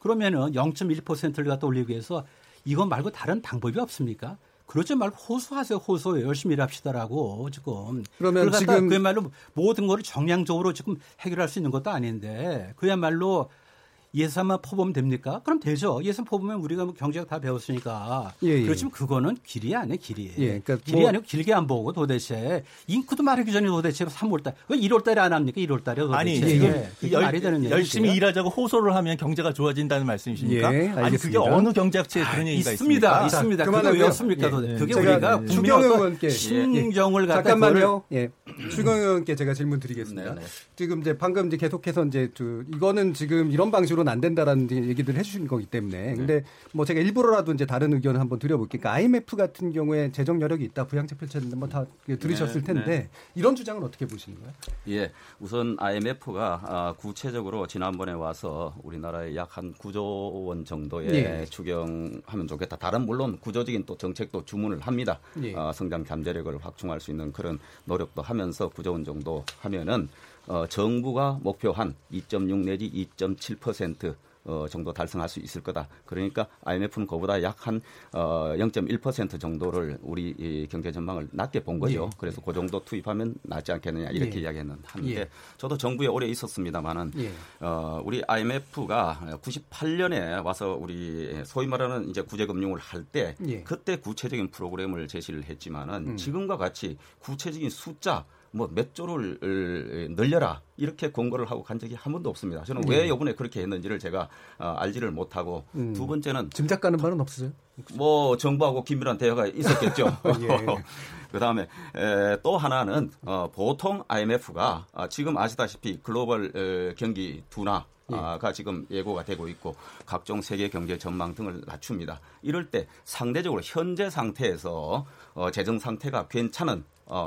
그러면은 0.1%를 갖다 올리기 위해서 이거 말고 다른 방법이 없습니까? 그러지 말고 호소하세요. 호소해 열심히 일합시다라고 지금. 그러면 지금 그야말로 모든 걸 정량적으로 지금 해결할 수 있는 것도 아닌데 그야말로. 예산만 퍼보면 됩니까? 그럼 되죠. 예산 퍼보면 우리가 경제학 다 배웠으니까. 그렇지만 그거는 길이 아니에요. 길이. 그러니까 길이 아니고 길게 안 보고 도대체. 잉크도 말하기 전에 도대체 3월달. 왜 1월달에 안 합니까? 1월달에 도대체. 아니, 말이 되는 얘기죠. 열심히 일하자고 호소를 하면 경제가 좋아진다는 말씀이십니까? 아니, 그게 어느 경제학체에 그런 얘기가 있습니까? 있습니다. 그거 왜 없습니까? 그게 우리가 추경호 의원께 신경을 갖다. 잠깐만요. 추경호 의원께 제가 질문 드리겠습니다. 지금 이제 계속해서 이거는 지금 이런 방식으로 안 된다라는 얘기들을 해주신 거기 때문에 근데 제가 일부러라도 이제 다른 의견을 한번 드려볼게요. 그러니까 IMF 같은 경우에 재정 여력이 있다, 부양책 펼쳤는데 다 들으셨을 텐데 이런 주장은 어떻게 보시는 거예요? 예, 우선 IMF가 구체적으로 지난번에 와서 우리나라에 약 한 9조 원 정도의 추경하면 좋겠다. 다른 물론 구조적인 또 정책도 주문을 합니다. 성장 잠재력을 확충할 수 있는 그런 노력도 하면서 9조 원 정도 하면은. 정부가 목표한 2.6 내지 2.7% 정도 달성할 수 있을 거다. 그러니까 IMF는 그보다 약 한 0.1% 정도를 우리 경제 전망을 낮게 본 거죠. 예. 그래서 그 정도 투입하면 낫지 않겠느냐 이렇게 예. 이야기는 하는데 예. 저도 정부에 오래 있었습니다만은 예. 우리 IMF가 98년에 와서 우리 소위 말하는 이제 구제금융을 할 때 예. 그때 구체적인 프로그램을 제시를 했지만은 지금과 같이 구체적인 숫자 뭐 몇 조를 늘려라 이렇게 공고를 하고 간 적이 한 번도 없습니다. 저는 왜 이번에 그렇게 했는지를 제가 알지를 못하고 두 번째는 짐작 가는 말은 없으세요? 뭐 정부하고 긴밀한 대화가 있었겠죠. 예. 그다음에 또 하나는 보통 IMF가 지금 아시다시피 글로벌 경기 둔화 가 지금 예고가 되고 있고 각종 세계 경제 전망 등을 낮춥니다. 이럴 때 상대적으로 현재 상태에서 재정 상태가 괜찮은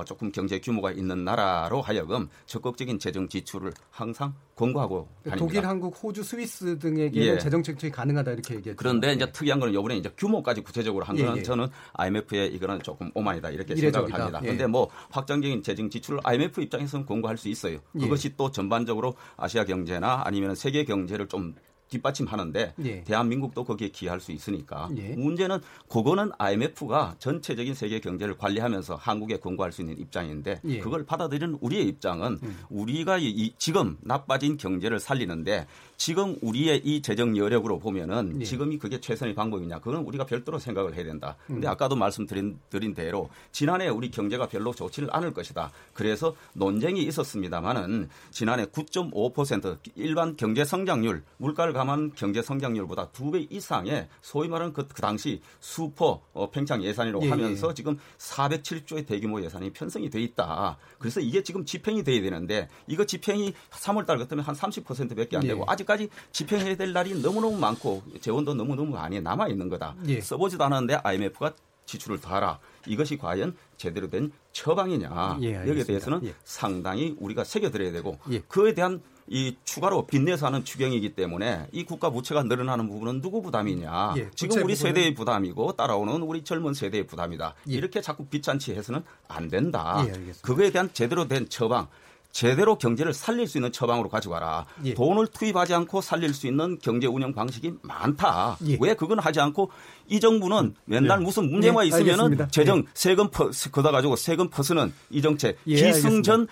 조금 경제 규모가 있는 나라로 하여금 적극적인 재정 지출을 항상 권고하고 다닙니다. 독일, 한국, 호주, 스위스 등에게는 예. 재정 책정이 가능하다 이렇게 얘기했죠. 그런데 이제 특이한 건 이번에 이제 규모까지 구체적으로 한 거는 예, 예. 저는 IMF의 이거는 조금 오만이다 이렇게 이례적이다. 생각을 합니다. 그런데 예. 뭐 확장적인 재정 지출을 IMF 입장에서는 권고할 수 있어요. 그것이 예. 또 전반적으로 아시아 경제나 아니면 세계 경제를 좀 뒷받침하는데 예. 대한민국도 거기에 기여할 수 있으니까 예. 문제는 그거는 IMF가 전체적인 세계 경제를 관리하면서 한국에 권고할 수 있는 입장인데 예. 그걸 받아들이는 우리의 입장은 우리가 지금 나빠진 경제를 살리는데 지금 우리의 이 재정 여력으로 보면은 예. 지금이 그게 최선의 방법이냐 그건 우리가 별도로 생각을 해야 된다. 그런데 아까도 말씀드린 대로 지난해 우리 경제가 별로 좋지를 않을 것이다. 그래서 논쟁이 있었습니다만은 지난해 9.5% 일반 경제 성장률 물가를 경제 성장률보다 2배 이상의 소위 말하는 그 당시 슈퍼 팽창 예산이라고 예, 하면서 예. 지금 407조의 대규모 예산이 편성이 돼 있다. 그래서 이게 지금 집행이 돼야 되는데 이거 집행이 3월달 같으면 한 30%밖에 안 되고 예. 아직까지 집행해야 될 날이 너무너무 많고 재원도 너무너무 많이 남아있는 거다. 예. 써보지도 않았는데 IMF가 지출을 더 하라. 이것이 과연 제대로 된 처방이냐. 예, 여기에 대해서는 예. 상당히 우리가 새겨들어야 되고 예. 그에 대한 이 추가로 빚내서 하는 추경이기 때문에 이 국가 부채가 늘어나는 부분은 누구 부담이냐. 예, 지금 우리 세대의 부담이고 따라오는 우리 젊은 세대의 부담이다. 예. 이렇게 자꾸 빚잔치해서는 안 된다. 예, 그거에 대한 제대로 된 처방. 제대로 경제를 살릴 수 있는 처방으로 가져가라. 예. 돈을 투입하지 않고 살릴 수 있는 경제 운영 방식이 많다. 예. 왜 그건 하지 않고 이 정부는 맨날 예. 무슨 문제만 예. 있으면은 재정 예. 세금 걷어가지고 세금 퍼쓰는 이 정책. 예, 기승전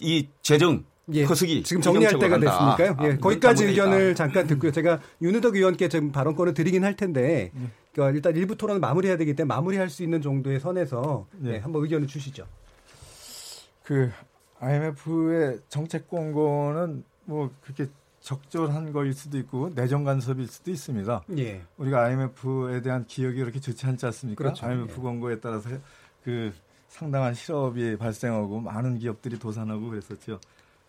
이 재정. 예, 거수기, 지금 정리할 때가 한다. 됐으니까요. 예, 거기까지 의견을 있다. 잠깐 듣고요. 제가 윤후덕 의원께 지금 발언권을 드리긴 할 텐데 그러니까 일단 일부 토론을 마무리해야 되기 때문에 마무리할 수 있는 정도의 선에서 네, 한번 의견을 주시죠. 그 IMF의 정책 권고는 뭐 그렇게 적절한 거일 수도 있고 내정 간섭일 수도 있습니다. 예. 우리가 IMF에 대한 기억이 그렇게 좋지 않지 않습니까? 그렇죠. IMF 예. 권고에 따라서 그 상당한 실업이 발생하고 많은 기업들이 도산하고 그랬었죠.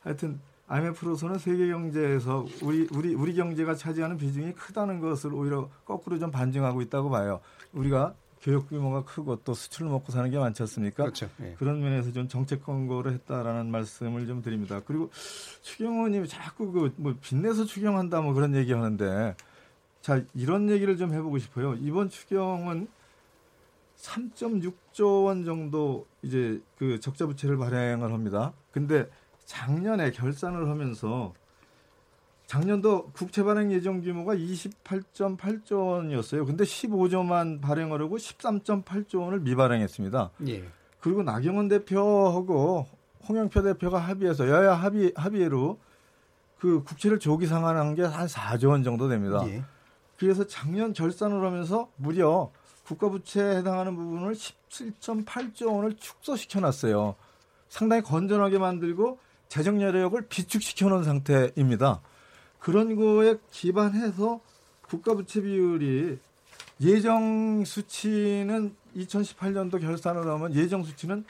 하여튼 IMF로서는 세계 경제에서 우리 경제가 차지하는 비중이 크다는 것을 오히려 거꾸로 좀 반증하고 있다고 봐요. 우리가 교육 규모가 크고 또 수출을 먹고 사는 게 많지 않습니까? 그렇죠. 예. 그런 면에서 좀 정책 권고를 했다라는 말씀을 좀 드립니다. 그리고 추경호님이 자꾸 그 뭐 빚내서 추경한다 뭐 그런 얘기하는데 자 이런 얘기를 좀 해보고 싶어요. 이번 추경은 3.6조 원 정도 이제 그 적자 부채를 발행을 합니다. 근데 작년에 결산을 하면서 작년도 국채 발행 예정 규모가 28.8조 원이었어요. 근데 15조만 발행을 하고 13.8조 원을 미발행했습니다. 예. 그리고 나경원 대표하고 홍영표 대표가 합의해서 여야 합의로 그 국채를 조기 상환한 게 한 4조 원 정도 됩니다. 예. 그래서 작년 결산을 하면서 무려 국가 부채에 해당하는 부분을 17.8조 원을 축소시켜 놨어요. 상당히 건전하게 만들고 재정 여력을 비축시켜 놓은 상태입니다. 그런 거에 기반해서 국가 부채 비율이 예정 수치는 2018년도 결산을 하면 예정 수치는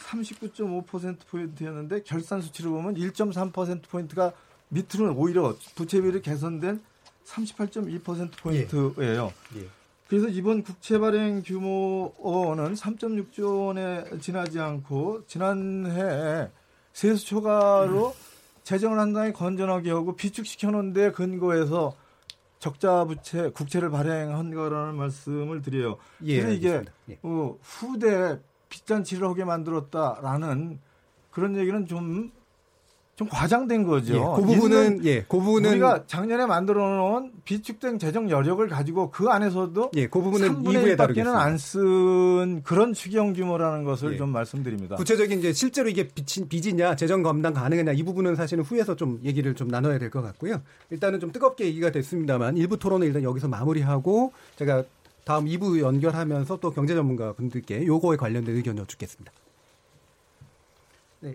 39.5%포인트였는데 결산 수치를 보면 1.3%포인트가 밑으로는 오히려 부채 비율이 개선된 38.2%포인트예요. 예. 예. 그래서 이번 국채 발행 규모는 3.6조 원에 지나지 않고 지난해 세수 초과로 재정을 상당히 건전하게 하고 비축시켜 놓은 데 근거해서 적자 부채 국채를 발행한 거라는 말씀을 드려요. 예, 그래서 이게 예. 후대 빚잔치를 하게 만들었다라는 그런 얘기는 좀 좀 과장된 거죠. 예, 그 부분은 예, 그 부분은 우리가 작년에 만들어 놓은 비축된 재정 여력을 가지고 그 안에서도 예, 그 부분은 2부에 다루겠습니다. 3분의 1밖에는 안 쓴 그런 추경 규모라는 것을 예. 좀 말씀드립니다. 구체적인 이제 실제로 이게 빚이냐 재정 감당 가능하냐 이 부분은 사실은 후에서 좀 얘기를 좀 나눠야 될 것 같고요. 일단은 좀 뜨겁게 얘기가 됐습니다만 일부 토론은 일단 여기서 마무리하고 제가 다음 2부 연결하면서 또 경제 전문가 분들께 요거에 관련된 의견 여쭙겠습니다. 네.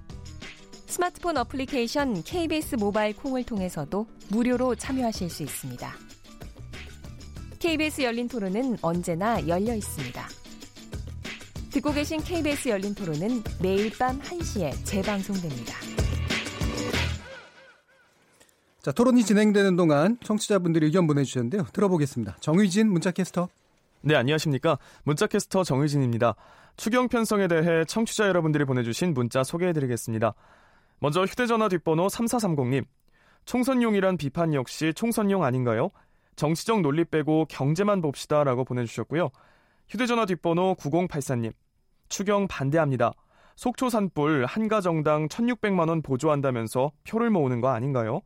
스마트폰 어플리케이션 KBS 모바일 콩을 통해서도 무료로 참여하실 수 있습니다. KBS 열린 토론은 언제나 열려 있습니다. 듣고 계신 KBS 열린 토론은 매일 밤 1시에 재방송됩니다. 자, 토론이 진행되는 동안 청취자분들이 의견 보내주셨는데요. 들어보겠습니다. 정의진 문자캐스터. 네, 안녕하십니까. 문자캐스터 정의진입니다. 추경 편성에 대해 청취자 여러분들이 보내주신 문자 소개해드리겠습니다. 먼저 휴대전화 뒷번호 3430님. 총선용이란 비판 역시 총선용 아닌가요? 정치적 논리 빼고 경제만 봅시다 라고 보내주셨고요. 휴대전화 뒷번호 9084님. 추경 반대합니다. 속초 산불 한가정당 1,600만 원 보조한다면서 표를 모으는 거 아닌가요?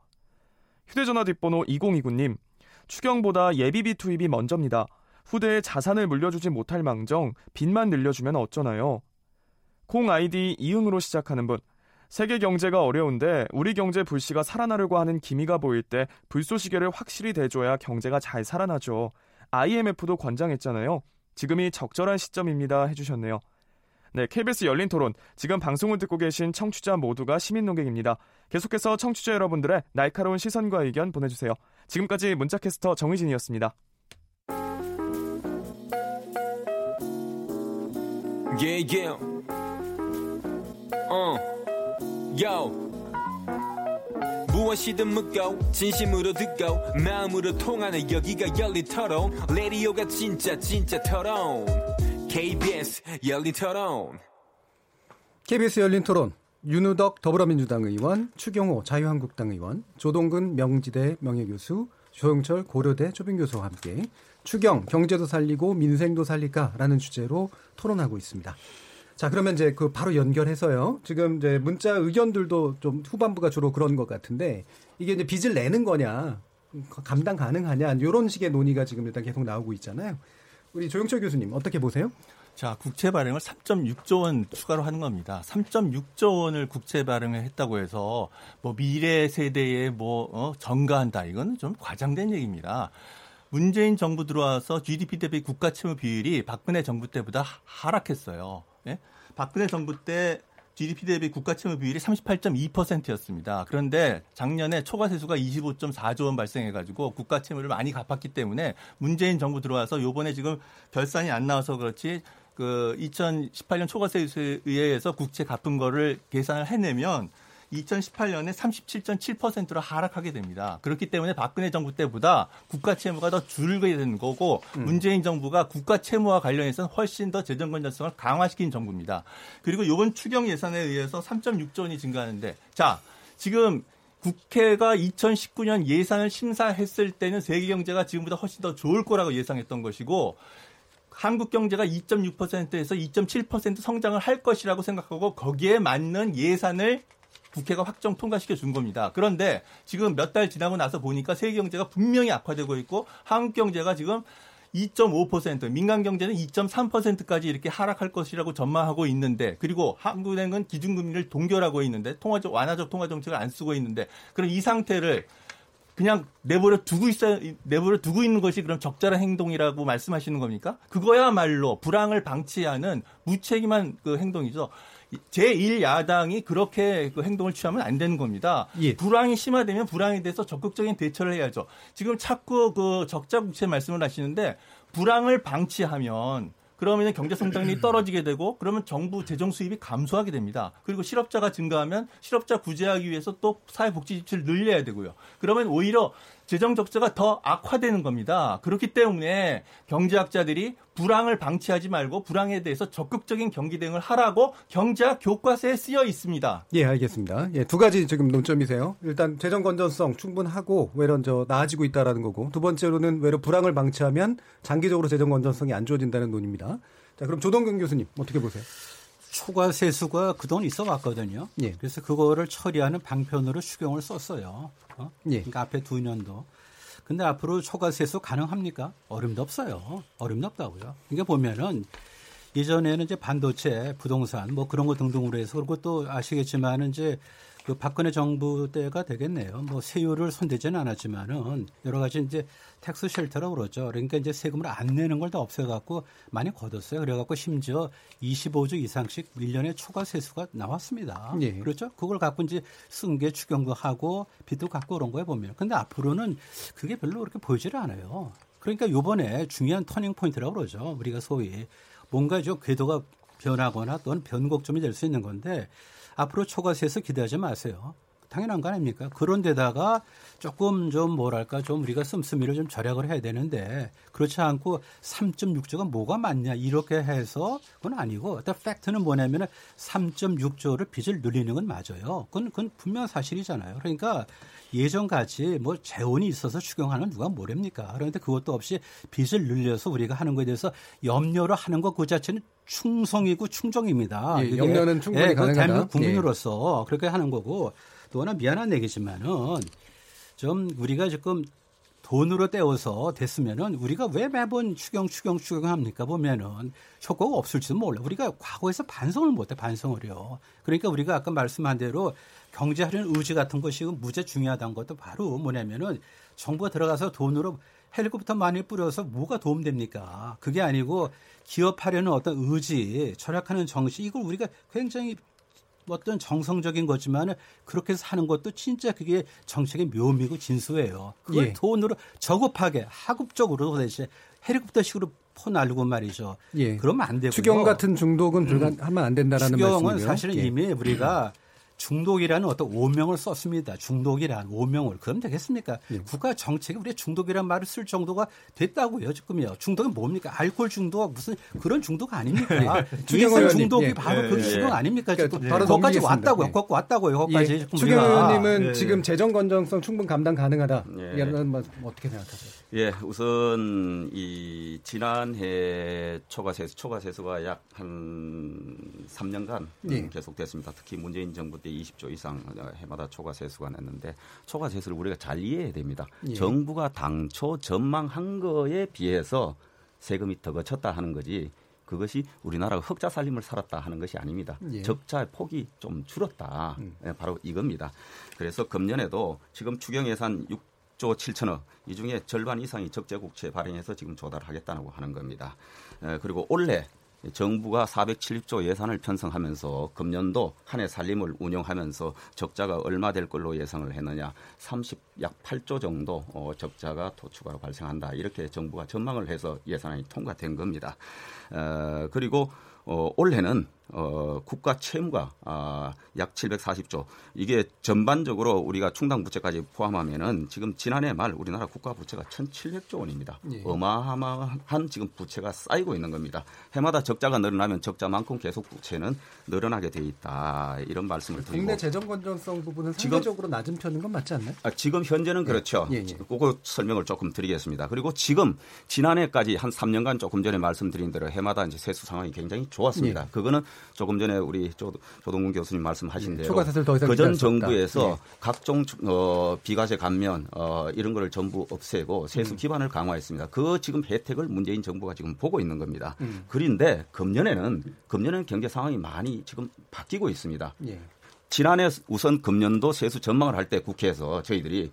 휴대전화 뒷번호 2029님. 추경보다 예비비 투입이 먼저입니다. 후대에 자산을 물려주지 못할 망정 빚만 늘려주면 어쩌나요? 콩 아이디 이응으로 시작하는 분. 세계 경제가 어려운데 우리 경제 불씨가 살아나려고 하는 기미가 보일 때 불쏘시개를 확실히 대줘야 경제가 잘 살아나죠. IMF도 권장했잖아요. 지금이 적절한 시점입니다. 해주셨네요. 네, KBS 열린 토론. 지금 방송을 듣고 계신 청취자 모두가 시민 논객입니다. 계속해서 청취자 여러분들의 날카로운 시선과 의견 보내주세요. 지금까지 문자캐스터 정의진이었습니다. Yeah, yeah. Yo. 무엇이든 묻고 진심으로 듣고 마음으로 통하는 여기가 열린 토론. 라디오가 진짜 토론. KBS 열린 토론. KBS 열린 토론. 윤후덕 더불어민주당 의원, 추경호 자유한국당 의원, 조동근 명지대 명예교수, 조용철 고려대 초빙교수와 함께 추경, 경제도 살리고 민생도 살릴까라는 주제로 토론하고 있습니다. 자, 그러면 이제 그 바로 연결해서요. 지금 이제 문자 의견들도 좀 후반부가 주로 그런 것 같은데 이게 이제 빚을 내는 거냐, 감당 가능하냐 이런 식의 논의가 지금 일단 계속 나오고 있잖아요. 우리 조용철 교수님 어떻게 보세요? 자, 국채 발행을 3.6조 원 추가로 하는 겁니다. 3.6조 원을 국채 발행을 했다고 해서 뭐 미래 세대에 전가한다 이건 좀 과장된 얘기입니다. 문재인 정부 들어와서 GDP 대비 국가 채무 비율이 박근혜 정부 때보다 하락했어요. 예? 박근혜 정부 때 GDP 대비 국가 채무 비율이 38.2%였습니다. 그런데 작년에 초과 세수가 25.4조 원 발생해가지고 국가 채무를 많이 갚았기 때문에 문재인 정부 들어와서 요번에 지금 결산이 안 나와서 그렇지 그 2018년 초과 세수에 의해서 국채 갚은 거를 계산을 해내면 2018년에 37.7%로 하락하게 됩니다. 그렇기 때문에 박근혜 정부 때보다 국가 채무가 더 줄게 되는 거고 문재인 정부가 국가 채무와 관련해서는 훨씬 더 재정 건전성을 강화시킨 정부입니다. 그리고 이번 추경 예산에 의해서 3.6조 원이 증가하는데 자, 지금 국회가 2019년 예산을 심사했을 때는 세계 경제가 지금보다 훨씬 더 좋을 거라고 예상했던 것이고 한국 경제가 2.6%에서 2.7% 성장을 할 것이라고 생각하고 거기에 맞는 예산을 국회가 확정 통과시켜 준 겁니다. 그런데 지금 몇 달 지나고 나서 보니까 세계 경제가 분명히 악화되고 있고 한국 경제가 지금 2.5%, 민간 경제는 2.3%까지 이렇게 하락할 것이라고 전망하고 있는데 그리고 한국은행은 기준금리를 동결하고 있는데 완화적 통화 정책을 안 쓰고 있는데 그럼 이 상태를 그냥 내버려 두고 있는 것이 그럼 적절한 행동이라고 말씀하시는 겁니까? 그거야말로 불황을 방치하는 무책임한 그 행동이죠. 제1야당이 그렇게 그 행동을 취하면 안 되는 겁니다. 예. 불황이 심화되면 불황에 대해서 적극적인 대처를 해야죠. 지금 자꾸 그 적자 국채 말씀을 하시는데 불황을 방치하면 그러면 경제 성장률이 떨어지게 되고 그러면 정부 재정 수입이 감소하게 됩니다. 그리고 실업자가 증가하면 실업자 구제하기 위해서 또 사회복지 지출을 늘려야 되고요. 그러면 오히려 재정 적자가 더 악화되는 겁니다. 그렇기 때문에 경제학자들이 불황을 방치하지 말고 불황에 대해서 적극적인 경기 대응을 하라고 경제학 교과서에 쓰여 있습니다. 예, 알겠습니다. 예, 두 가지 지금 논점이세요. 일단 재정 건전성 충분하고 외로 나아지고 있다라는 거고, 두 번째로는 외로 불황을 방치하면 장기적으로 재정 건전성이 안 좋아진다는 논입니다. 자, 그럼 조동근 교수님 어떻게 보세요? 초과 세수가 그동안 있어 왔거든요. 예. 그래서 그거를 처리하는 방편으로 추경을 썼어요. 예. 그러니까 앞에 2년도. 근데 앞으로 초과 세수 가능합니까? 어림도 없어요. 어림도 없다고요. 이게 보면은 예전에는 이제 반도체, 부동산 뭐 그런 거 등등으로 해서, 그리고 또 아시겠지만은 이제 그 박근혜 정부 때가 되겠네요. 뭐 세율을 손대지는 않았지만은 여러 가지 이제 텍스 쉘터라고 그러죠. 그러니까 이제 세금을 안 내는 걸 다 없애갖고 많이 걷었어요. 그래갖고 심지어 25조 이상씩 1년에 초과 세수가 나왔습니다. 예. 그렇죠? 그걸 갖고 이제 쓴 게 추경도 하고 빚도 갖고 그런 거에 보면. 근데 앞으로는 그게 별로 그렇게 보이질 않아요. 그러니까 요번에 중요한 터닝 포인트라고 그러죠. 우리가 소위 뭔가 좀 궤도가 변하거나 또는 변곡점이 될 수 있는 건데, 앞으로 초과세수 기대하지 마세요. 당연한 거 아닙니까? 그런데다가 조금 좀 뭐랄까 좀 우리가 씀씀이를 좀 절약을 해야 되는데, 그렇지 않고 3.6조가 뭐가 맞냐 이렇게 해서 그건 아니고, 일단 팩트는 뭐냐면 3.6조를 빚을 늘리는 건 맞아요. 그건 분명 사실이잖아요. 그러니까 예전같이 뭐 재원이 있어서 추경하는 누가 뭐랍니까? 그런데 그것도 없이 빚을 늘려서 우리가 하는 거에 대해서 염려를 하는 것 그 자체는 충성이고 충정입니다. 예, 염려는 충분히 가능하다. 대한민국 국민으로서 예. 그렇게 하는 거고, 또 하나 미안한 얘기지만은 좀 우리가 지금 돈으로 때워서 됐으면은 우리가 왜 매번 추경합니까? 보면은 효과가 없을지도 몰라. 우리가 과거에서 반성을 못해, 반성을요. 그러니까 우리가 아까 말씀한 대로 경제하려는 의지 같은 것이 무제 중요하다는 것도 바로 뭐냐면은 정부가 들어가서 돈으로 헬리콥터 많이 뿌려서 뭐가 도움됩니까? 그게 아니고 기업하려는 어떤 의지, 절약하는 정신, 이걸 우리가 굉장히 어떤 정성적인 거지만 그렇게 해서 하는 것도 진짜 그게 정책의 묘미고 진수예요. 그걸 예. 돈으로 저급하게 하급적으로 도대체 헬리콥터식으로 퍼날리고 말이죠. 예. 그러면 안 되고요. 추경 같은 중독은 하면 안 된다라는 말씀이에요. 추경은 사실은 예. 이미 우리가 중독이라는 어떤 오명을 썼습니다. 중독이라는 오명을. 그럼 되겠습니까? 예. 국가 정책에 우리가 중독이라는 말을 쓸 정도가 됐다고요, 지금요. 중독이 뭡니까? 알코올 중독, 무슨 그런 중독 아닙니까? 일상 중독이 예. 바로 예. 그 중독 아닙니까? 그러니까 지금 바로 거기까지 왔다고요. 걷고 왔다고요. 거기까지. 추경호 의원님은 지금 재정 건전성 충분 감당 가능하다. 이런 말 어떻게 생각하세요? 예, 우선 이 지난해 초과세수가 약 한 3년간 예. 계속됐습니다. 특히 문재인 정부 20조 이상 해마다 초과세수가 났는데, 초과세수를 우리가 잘 이해해야 됩니다. 예. 정부가 당초 전망한 거에 비해서 세금이 더 거쳤다 하는 거지, 그것이 우리나라가 흑자 살림을 살았다 하는 것이 아닙니다. 예. 적자의 폭이 좀 줄었다. 바로 이겁니다. 그래서 금년에도 지금 추경 예산 6조 7천억, 이 중에 절반 이상이 적재국채 발행해서 지금 조달하겠다고 하는 겁니다. 그리고 올해 정부가 470조 예산을 편성하면서 금년도 한 해 살림을 운영하면서 적자가 얼마 될 걸로 예상을 했느냐, 약 8조 정도 적자가 추가로 발생한다, 이렇게 정부가 전망을 해서 예산안이 통과된 겁니다. 그리고 올해는 국가 채무가 약 740조, 이게 전반적으로 우리가 충당 부채까지 포함하면은 지금 지난해 말 우리나라 국가 부채가 1,700조 원입니다. 예. 어마어마한 지금 부채가 쌓이고 있는 겁니다. 해마다 적자가 늘어나면 적자만큼 계속 부채는 늘어나게 돼 있다, 이런 말씀을 드리고, 국내 재정 건전성 부분은 상대적으로 낮은 편인 건 맞지 않나요? 지금 현재는 예. 그렇죠. 예, 예. 그 설명을 조금 드리겠습니다. 그리고 지금 지난해까지 한 3년간 조금 전에 말씀드린 대로 해마다 이제 세수 상황이 굉장히 좋았습니다. 예. 그거는 조금 전에 우리 조동근 교수님 말씀하신 대로 그전 정부에서 네. 각종 비과세 감면 이런 거를 전부 없애고 세수 기반을 강화했습니다. 그 지금 혜택을 문재인 정부가 지금 보고 있는 겁니다. 그런데 금년에는 경제 상황이 많이 지금 바뀌고 있습니다. 예. 지난해 우선 금년도 세수 전망을 할 때 국회에서 저희들이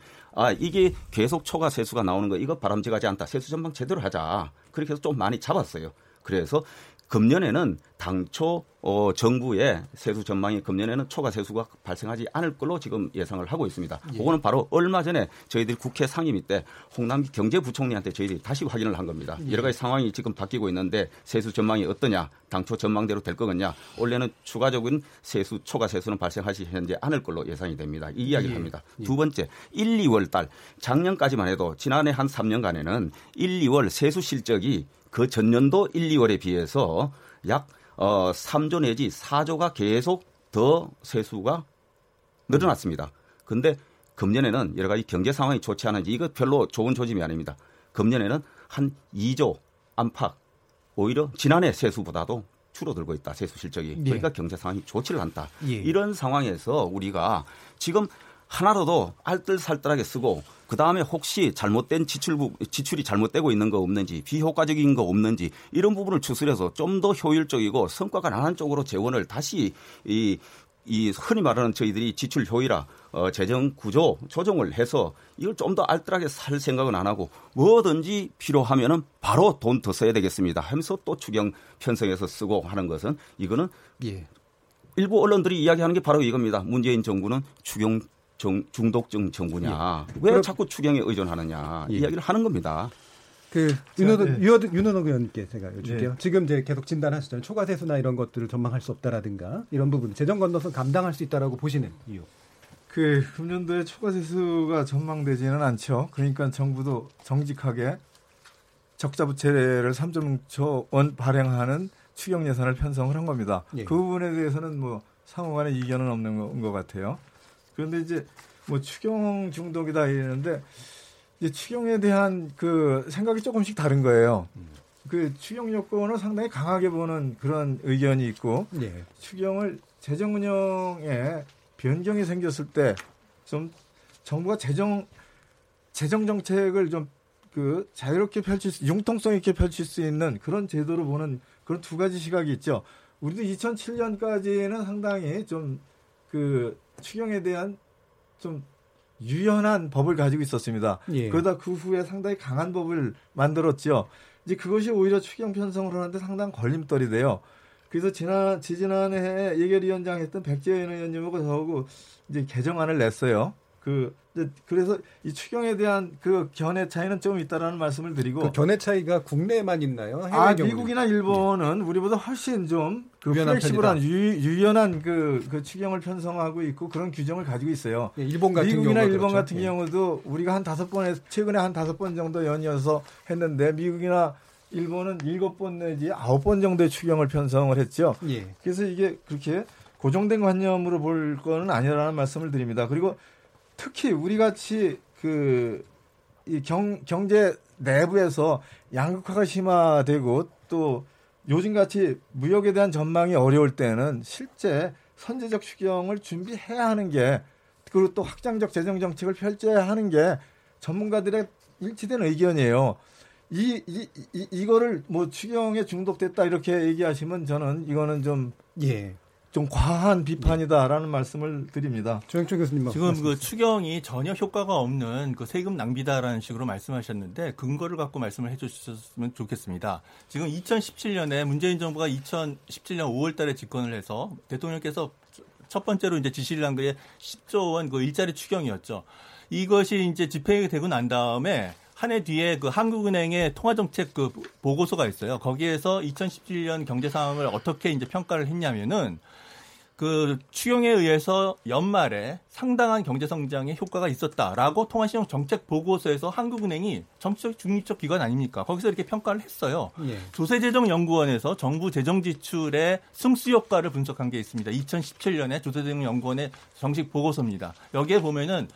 이게 계속 초과 세수가 나오는 거 이거 바람직하지 않다, 세수 전망 제대로 하자, 그렇게 해서 좀 많이 잡았어요. 그래서 금년에는 당초 정부의 세수 전망이 금년에는 초과 세수가 발생하지 않을 걸로 지금 예상을 하고 있습니다. 예. 그거는 바로 얼마 전에 저희들이 국회 상임위 때 홍남기 경제부총리한테 저희들이 다시 확인을 한 겁니다. 예. 여러 가지 상황이 지금 바뀌고 있는데 세수 전망이 어떠냐, 당초 전망대로 될 거겠냐, 원래는 추가적인 세수, 초과 세수는 발생하지 현재 않을 걸로 예상이 됩니다. 이 이야기를 합니다. 예. 두 번째, 1, 2월 달 작년까지만 해도 지난해 한 3년간에는 1, 2월 세수 실적이 그 전년도 1, 2월에 비해서 약 3조 내지 4조가 계속 더 세수가 늘어났습니다. 그런데 금년에는 여러 가지 경제 상황이 좋지 않은지 이거 별로 좋은 조짐이 아닙니다. 금년에는 한 2조 안팎 오히려 지난해 세수보다도 줄어들고 있다. 세수 실적이. 예. 그러니까 경제 상황이 좋지를 않다. 예. 이런 상황에서 우리가 지금 하나라도 알뜰살뜰하게 쓰고 그다음에 혹시 잘못된 지출이 잘못되고 있는 거 없는지 비효과적인 거 없는지 이런 부분을 추스려서 좀 더 효율적이고 성과가 나는 쪽으로 재원을 다시 이 흔히 말하는 저희들이 지출 효율화 재정 구조 조정을 해서 이걸 좀 더 알뜰하게 살 생각은 안 하고 뭐든지 필요하면은 바로 돈 더 써야 되겠습니다 하면서 또 추경 편성해서 쓰고 하는 것은 이거는 예. 일부 언론들이 이야기하는 게 바로 이겁니다. 문재인 정부는 추경 중독증 정부냐. 예. 왜 자꾸 추경에 의존하느냐. 예. 이야기를 하는 겁니다. 윤호덕 의원님께 제가 여쭐게요. 네. 지금 이제 계속 진단하시잖아요. 초과 세수나 이런 것들을 전망할 수 없다라든가 이런 부분. 재정 건너서 감당할 수 있다라고 보시는 이유. 금년도에 초과 세수가 전망되지는 않죠. 그러니까 정부도 정직하게 적자부채를 3조 원 발행하는 추경 예산을 편성을 한 겁니다. 예. 그 부분에 대해서는 뭐 상호간의 이견은 없는 것 같아요. 그런데 이제 뭐 추경 중독이다 이러는데 이제 추경에 대한 그 생각이 조금씩 다른 거예요. 그 추경 요건을 상당히 강하게 보는 그런 의견이 있고 예. 추경을 재정 운영에 변경이 생겼을 때 좀 정부가 재정 정책을 좀 그 자유롭게 융통성 있게 펼칠 수 있는 그런 제도로 보는 그런 두 가지 시각이 있죠. 우리도 2007년까지는 상당히 좀 그 추경에 대한 좀 유연한 법을 가지고 있었습니다. 예. 그러다 그 후에 상당히 강한 법을 만들었죠. 이제 그것이 오히려 추경 편성을 하는데 상당한 걸림돌이 돼요. 그래서 지난해 예결위원장 했던 백재현 의원님하고 저하고 이제 개정안을 냈어요. 그래서 이 추경에 대한 그 견해 차이는 좀 있다라는 말씀을 드리고 그 견해 차이가 국내에만 있나요? 미국이나 일본은 네. 우리보다 훨씬 좀 그 플렉시블한 유연한 그 추경을 편성하고 있고 그런 규정을 가지고 있어요. 네, 미국이나 일본 같은 네. 경우도 우리가 한 5번 최근에 한 5번 정도 연이어서 했는데 미국이나 일본은 7번 내지 9번 정도의 추경을 편성을 했죠. 네. 그래서 이게 그렇게 고정된 관념으로 볼 거는 아니라는 말씀을 드립니다. 그리고 특히 우리 같이 경제 내부에서 양극화가 심화되고 또 요즘같이 무역에 대한 전망이 어려울 때는 실제 선제적 추경을 준비해야 하는 게 그리고 또 확장적 재정 정책을 펼쳐야 하는 게 전문가들의 일치된 의견이에요. 이거를 뭐 추경에 중독됐다 이렇게 얘기하시면 저는 이거는 좀 예. 좀 과한 비판이다라는 말씀을 드립니다. 조영철 교수님 지금 그 추경이 전혀 효과가 없는 그 세금 낭비다라는 식으로 말씀하셨는데 근거를 갖고 말씀을 해주셨으면 좋겠습니다. 지금 2017년에 문재인 정부가 2017년 5월달에 집권을 해서 대통령께서 첫 번째로 이제 지시를 한 게 10조 원 그 일자리 추경이었죠. 이것이 이제 집행이 되고 난 다음에 한 해 뒤에 그 한국은행의 통화정책 그 보고서가 있어요. 거기에서 2017년 경제 상황을 어떻게 이제 평가를 했냐면은. 그 추경에 의해서 연말에 상당한 경제 성장의 효과가 있었다라고 통화신용 정책 보고서에서 한국은행이 정치적 중립적 기관 아닙니까? 거기서 이렇게 평가를 했어요. 예. 조세재정연구원에서 정부 재정지출의 승수 효과를 분석한 게 있습니다. 2017년에 조세재정연구원의 정식 보고서입니다. 여기에 보면은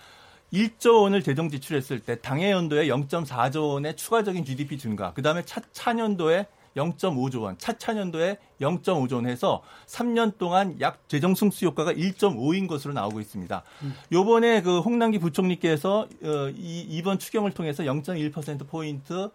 1조 원을 재정 지출했을 때 당해 연도에 0.4조 원의 추가적인 GDP 증가, 그 다음에 차년도에 0.5조 원, 차년도에 0.5조 원 해서 3년 동안 약 재정 승수 효과가 1.5인 것으로 나오고 있습니다. 요번에 그 홍남기 부총리께서 이번 추경을 통해서 0.1%포인트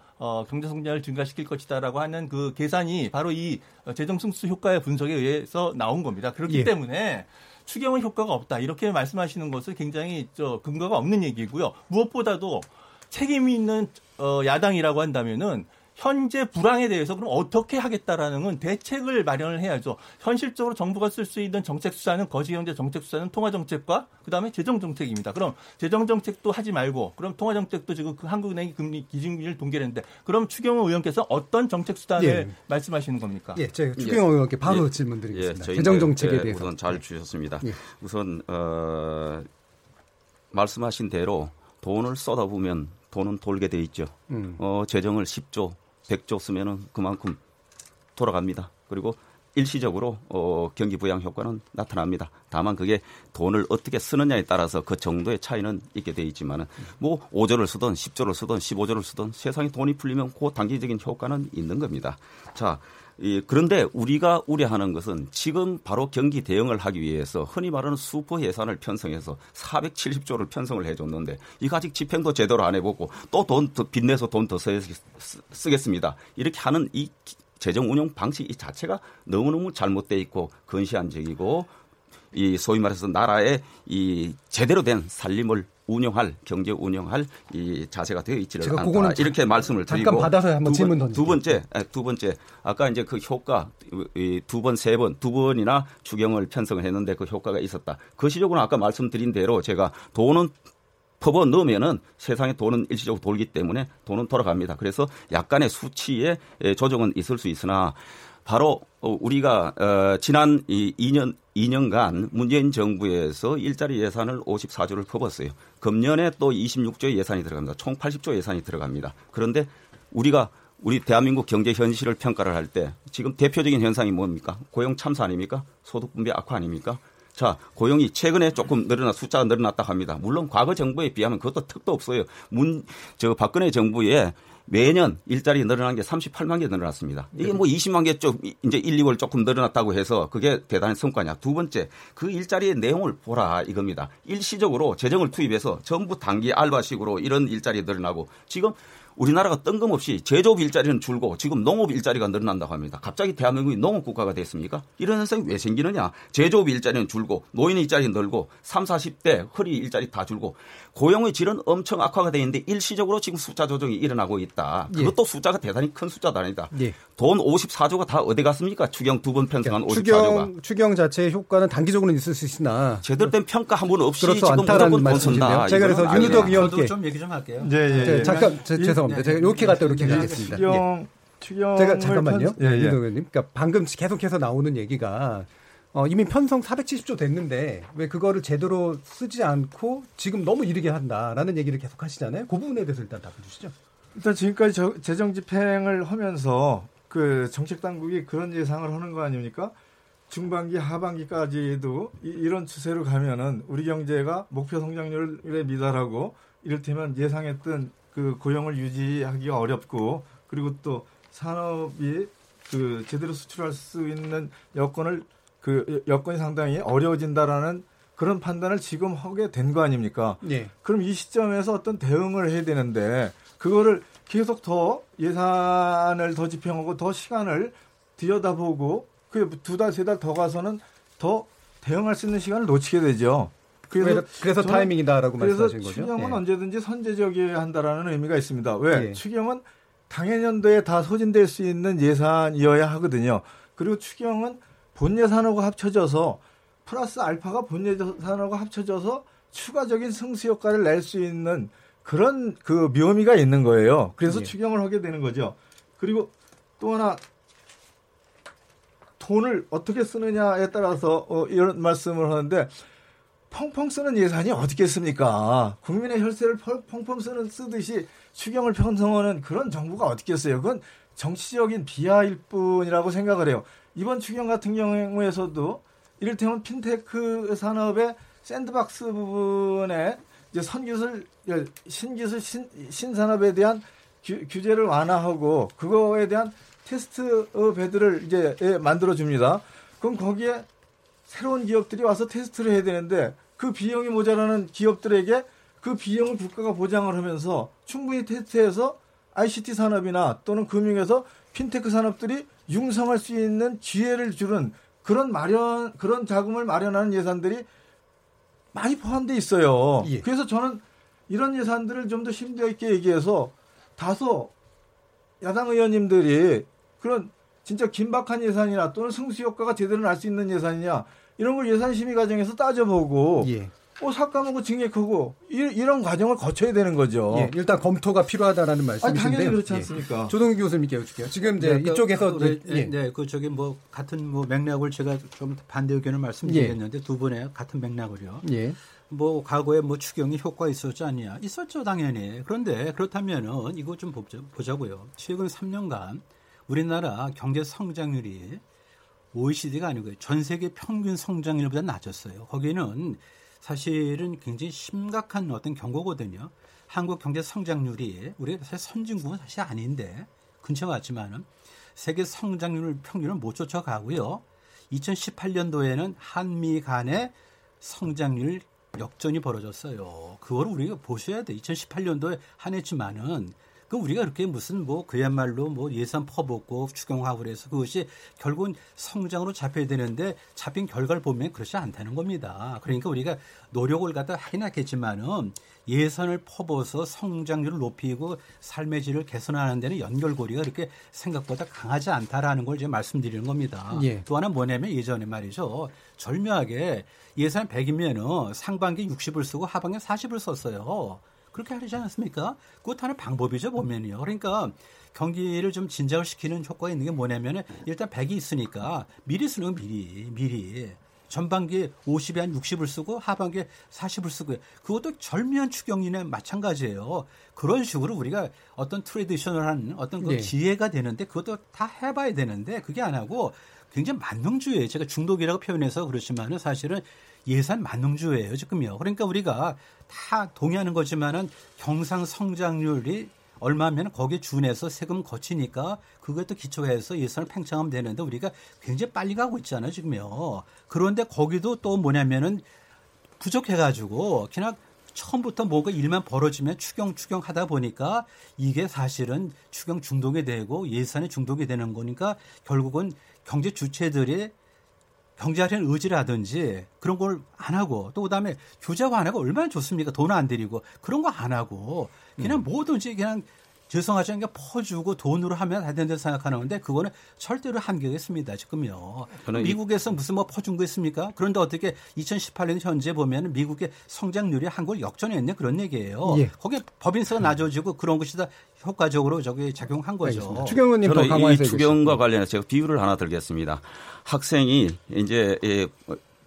경제 성장을 증가시킬 것이다라고 하는 그 계산이 바로 이 재정 승수 효과의 분석에 의해서 나온 겁니다. 그렇기 예. 때문에 추경은 효과가 없다. 이렇게 말씀하시는 것은 굉장히 근거가 없는 얘기고요. 무엇보다도 책임이 있는 야당이라고 한다면은 현재 불황에 대해서 그럼 어떻게 하겠다라는 건 대책을 마련을 해야죠. 현실적으로 정부가 쓸 수 있는 정책 수단은 거시경제 정책 수단은 통화정책과 그다음에 재정정책입니다. 그럼 재정정책도 하지 말고 그럼 통화정책도 지금 그 한국은행이 금리 기준금리를 동결했는데 그럼 추경호 의원께서 어떤 정책 수단을 말씀하시는 겁니까? 예, 제가 추경호 의원께 바로 질문드리겠습니다. 재정정책에 대해서 우선 잘 주셨습니다. 우선 말씀하신 대로 돈을 쏟아 보면 돈은 돌게 돼 있죠. 재정을 10조, 100조 쓰면은 그만큼 돌아갑니다. 그리고 일시적으로 경기 부양 효과는 나타납니다. 다만 그게 돈을 어떻게 쓰느냐에 따라서 그 정도의 차이는 있게 돼 있지만은 뭐 5조를 쓰든 10조를 쓰든 15조를 쓰든 세상에 돈이 풀리면 그 단기적인 효과는 있는 겁니다. 자, 그런데 우리가 우려하는 것은 지금 바로 경기 대응을 하기 위해서 흔히 말하는 슈퍼 예산을 편성해서 470조를 편성을 해줬는데 이거 아직 집행도 제대로 안 해보고 또 돈 더 빚내서 돈 더 쓰겠습니다. 이렇게 하는 이 재정 운영 방식 이 자체가 너무너무 잘못되어 있고 근시안적이고 이 소위 말해서 나라의 이 제대로 된 살림을 운영할 경제 운영할 이 자세가 되어 있지를 않다. 이렇게 말씀을 드리고 잠깐 받아서 한번 질문 던지세요. 두 번째 아까 이제 그 효과 두 번이나 추경을 편성을 했는데 그 효과가 있었다. 그 시적으로 아까 말씀드린 대로 제가 돈은 퍼버 넣으면은 세상에 돈은 일시적으로 돌기 때문에 돈은 돌아갑니다. 그래서 약간의 수치의 조정은 있을 수 있으나 바로 우리가 지난 2년간 문재인 정부에서 일자리 예산을 54조를 퍼부었어요. 금년에 또 26조의 예산이 들어갑니다. 총 80조 예산이 들어갑니다. 그런데 우리가 우리 대한민국 경제 현실을 평가를 할 때 지금 대표적인 현상이 뭡니까? 고용 참사 아닙니까? 소득분배 악화 아닙니까? 자, 고용이 최근에 조금 숫자가 늘어났다 합니다. 물론 과거 정부에 비하면 그것도 턱도 없어요. 박근혜 정부에 매년 일자리 늘어난 게 38만 개 늘어났습니다. 이게 뭐 20만 개 쪽 이제 1, 2월 조금 늘어났다고 해서 그게 대단한 성과냐. 두 번째, 그 일자리의 내용을 보라 이겁니다. 일시적으로 재정을 투입해서 전부 단기 알바식으로 이런 일자리 늘어나고 지금 우리나라가 뜬금없이 제조업 일자리는 줄고 지금 농업 일자리가 늘어난다고 합니다. 갑자기 대한민국이 농업 국가가 됐습니까? 이런 현상이 왜 생기느냐? 제조업 일자리는 줄고 노인 일자리는 늘고 30, 40대 허리 일자리 다 줄고 고용의 질은 엄청 악화가 돼 있는데 일시적으로 지금 숫자 조정이 일어나고 있다. 그것도 숫자가 대단히 큰 숫자도 아니다. 돈 54조가 다 어디 갔습니까? 추경 두 번 편성한 54조가. 추경 자체의 효과는 단기적으로는 있을 수 있으나 제대로 된 평가 한 번 없이 지금 무조건 돈 쓴다. 제가 그래서 윤후덕 의원께 좀 얘기 좀 할게요. 잠깐 죄송합니다. 제가 이렇게 갔다 이렇게 가겠습니다. 추경 제가 잠깐만요. 윤동현님. 그러니까 방금 계속해서 나오는 얘기가 이미 편성 470조 됐는데 왜 그거를 제대로 쓰지 않고 지금 너무 이르게 한다라는 얘기를 계속 하시잖아요. 그 부분에 대해서 일단 답해 주시죠. 일단 지금까지 재정 집행을 하면서 그 정책 당국이 그런 예상을 하는 거 아닙니까? 중반기 하반기까지도 이런 추세로 가면은 우리 경제가 목표 성장률에 미달하고 이를테면 예상했던 그 고용을 유지하기가 어렵고 그리고 또 산업이 그 제대로 수출할 수 있는 여건이 상당히 어려워진다라는 그런 판단을 지금 하게 된 거 아닙니까? 그럼 이 시점에서 어떤 대응을 해야 되는데 그거를 계속 더 예산을 더 집행하고 더 시간을 들여다보고 그 두 달, 세 달 더 가서는 더 대응할 수 있는 시간을 놓치게 되죠. 그래서 타이밍이다라고 말씀하신 거죠. 그래서 추경은 언제든지 선제적이어야 한다라는 의미가 있습니다. 왜? 추경은 당해년도에 다 소진될 수 있는 예산이어야 하거든요. 그리고 추경은 본 예산하고 합쳐져서 플러스 알파가 본 예산하고 합쳐져서 추가적인 승수 효과를 낼 수 있는 그런 그 묘미가 있는 거예요. 그래서 추경을 하게 되는 거죠. 그리고 또 하나 돈을 어떻게 쓰느냐에 따라서 이런 말씀을 하는데 펑펑 쓰는 예산이 어딨겠습니까? 국민의 혈세를 펑펑 쓰듯이 추경을 편성하는 그런 정부가 어딨겠어요? 그건 정치적인 비하일 뿐이라고 생각을 해요. 이번 추경 같은 경우에서도 이를테면 핀테크 산업의 샌드박스 부분에 이제 신산업에 대한 규제를 완화하고 그거에 대한 테스트 배드를 이제 만들어줍니다. 그럼 거기에 새로운 기업들이 와서 테스트를 해야 되는데 그 비용이 모자라는 기업들에게 그 비용을 국가가 보장을 하면서 충분히 테스트해서 ICT 산업이나 또는 금융에서 핀테크 산업들이 융성할 수 있는 기회를 주는 그런 자금을 마련하는 예산들이 많이 포함되어 있어요. 그래서 저는 이런 예산들을 좀 더 심도 있게 얘기해서 다소 야당 의원님들이 그런 진짜 긴박한 예산이나 또는 승수 효과가 제대로 날 수 있는 예산이냐 이런 걸 예산심의 과정에서 따져보고 예. 삭감하고 증액하고 이런 과정을 거쳐야 되는 거죠. 예, 일단 검토가 필요하다라는 말씀이신데요. 당연히 그렇지 않습니까? 예. 조동근 교수님께 여쭙게요. 지금 이제 이쪽에서 같은 맥락을 제가 좀 반대 의견을 말씀드리겠는데 두 분의 같은 맥락을요. 예. 과거에 추경이 효과 있었지 않냐? 있었죠, 당연히. 그런데 그렇다면은 이거 좀 보자고요. 최근 3년간 우리나라 경제 성장률이 OECD가 아니고요. 전 세계 평균 성장률보다 낮았어요. 거기는 사실은 굉장히 심각한 어떤 경고거든요. 한국 경제 성장률이 우리 사실 선진국은 사실 아닌데 근처 왔지만은 세계 성장률 평균을 못 쫓아가고요. 2018년도에는 한미 간의 성장률 역전이 벌어졌어요. 그걸 우리가 보셔야 돼. 2018년도에 한 해지만은 그 우리가 그렇게 무슨 그야말로 예산 퍼붓고 추경하고 그래서 그것이 결국은 성장으로 잡혀야 되는데 잡힌 결과를 보면 그렇지 않다는 겁니다. 그러니까 우리가 노력을 갖다 하긴 하겠지만은 예산을 퍼부어서 성장률을 높이고 삶의 질을 개선하는 데는 연결고리가 그렇게 생각보다 강하지 않다라는 걸 이제 말씀드리는 겁니다. 예. 또 하나 뭐냐면 예전에 말이죠. 절묘하게 예산 100이면은 상반기 60을 쓰고 하반기 40을 썼어요. 그렇게 하지 않았습니까? 그것 하나 방법이죠, 보면요. 그러니까 경기를 좀 진작을 시키는 효과가 있는 게 뭐냐면 일단 100이 있으니까 미리 쓰는 거 미리. 전반기에 50에 한 60을 쓰고 하반기에 40을 쓰고 그것도 절묘한 추경이나 마찬가지예요. 그런 식으로 우리가 어떤 트레디셔널한 어떤 그 지혜가 되는데 그것도 다 해봐야 되는데 그게 안 하고 굉장히 만능주의예요. 제가 중독이라고 표현해서 그렇지만 사실은 예산 만능주의예요, 지금요. 그러니까 우리가 다 동의하는 거지만은 경상 성장률이 얼마면 거기에 준해서 세금 거치니까 그것도 기초해서 예산을 팽창하면 되는데 우리가 굉장히 빨리 가고 있잖아요, 지금요. 그런데 거기도 또 뭐냐면은 부족해가지고 그냥 처음부터 일만 벌어지면 추경 하다 보니까 이게 사실은 추경 중독이 되고 예산이 중독이 되는 거니까 결국은 경제 주체들이 경제하려는 의지라든지 그런 걸 안 하고 또 그다음에 교재화 안 하고 얼마나 좋습니까? 돈 안 들이고 그런 거 안 하고 그냥 뭐든지 그냥 죄송하지만 그냥 퍼주고 돈으로 하면 다 된다고 생각하는 건데 그거는 절대로 한계가 있습니다. 지금요. 미국에서 무슨 퍼준 거 있습니까? 그런데 어떻게 2018년 현재 보면 미국의 성장률이 한국을 역전했냐 그런 얘기예요. 예. 거기에 법인세가 낮아지고 그런 것이 다 효과적으로 저기 작용한 거죠. 추경 의원님 더 강화해서 이 추경과 관련해서 제가 비유를 하나 들겠습니다. 학생이 이제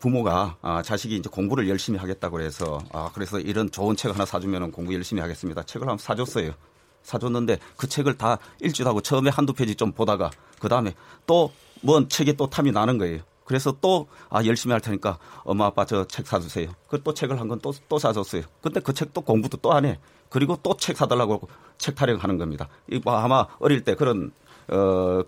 부모가 자식이 이제 공부를 열심히 하겠다고 해서 그래서 이런 좋은 책 하나 사주면 공부 열심히 하겠습니다. 책을 한번 사줬어요. 사줬는데 그 책을 다 읽지도 하고 처음에 한두 페이지 좀 보다가 그 다음에 또 뭔 책에 또 탐이 나는 거예요. 그래서 또 열심히 할 테니까 엄마 아빠 저 책 사주세요. 그 또 책을 한 건 또 사줬어요. 근데 그 책 또 공부도 또 안 해. 그리고 또 책 사달라고 하고 책 타령하는 겁니다. 아마 어릴 때 그런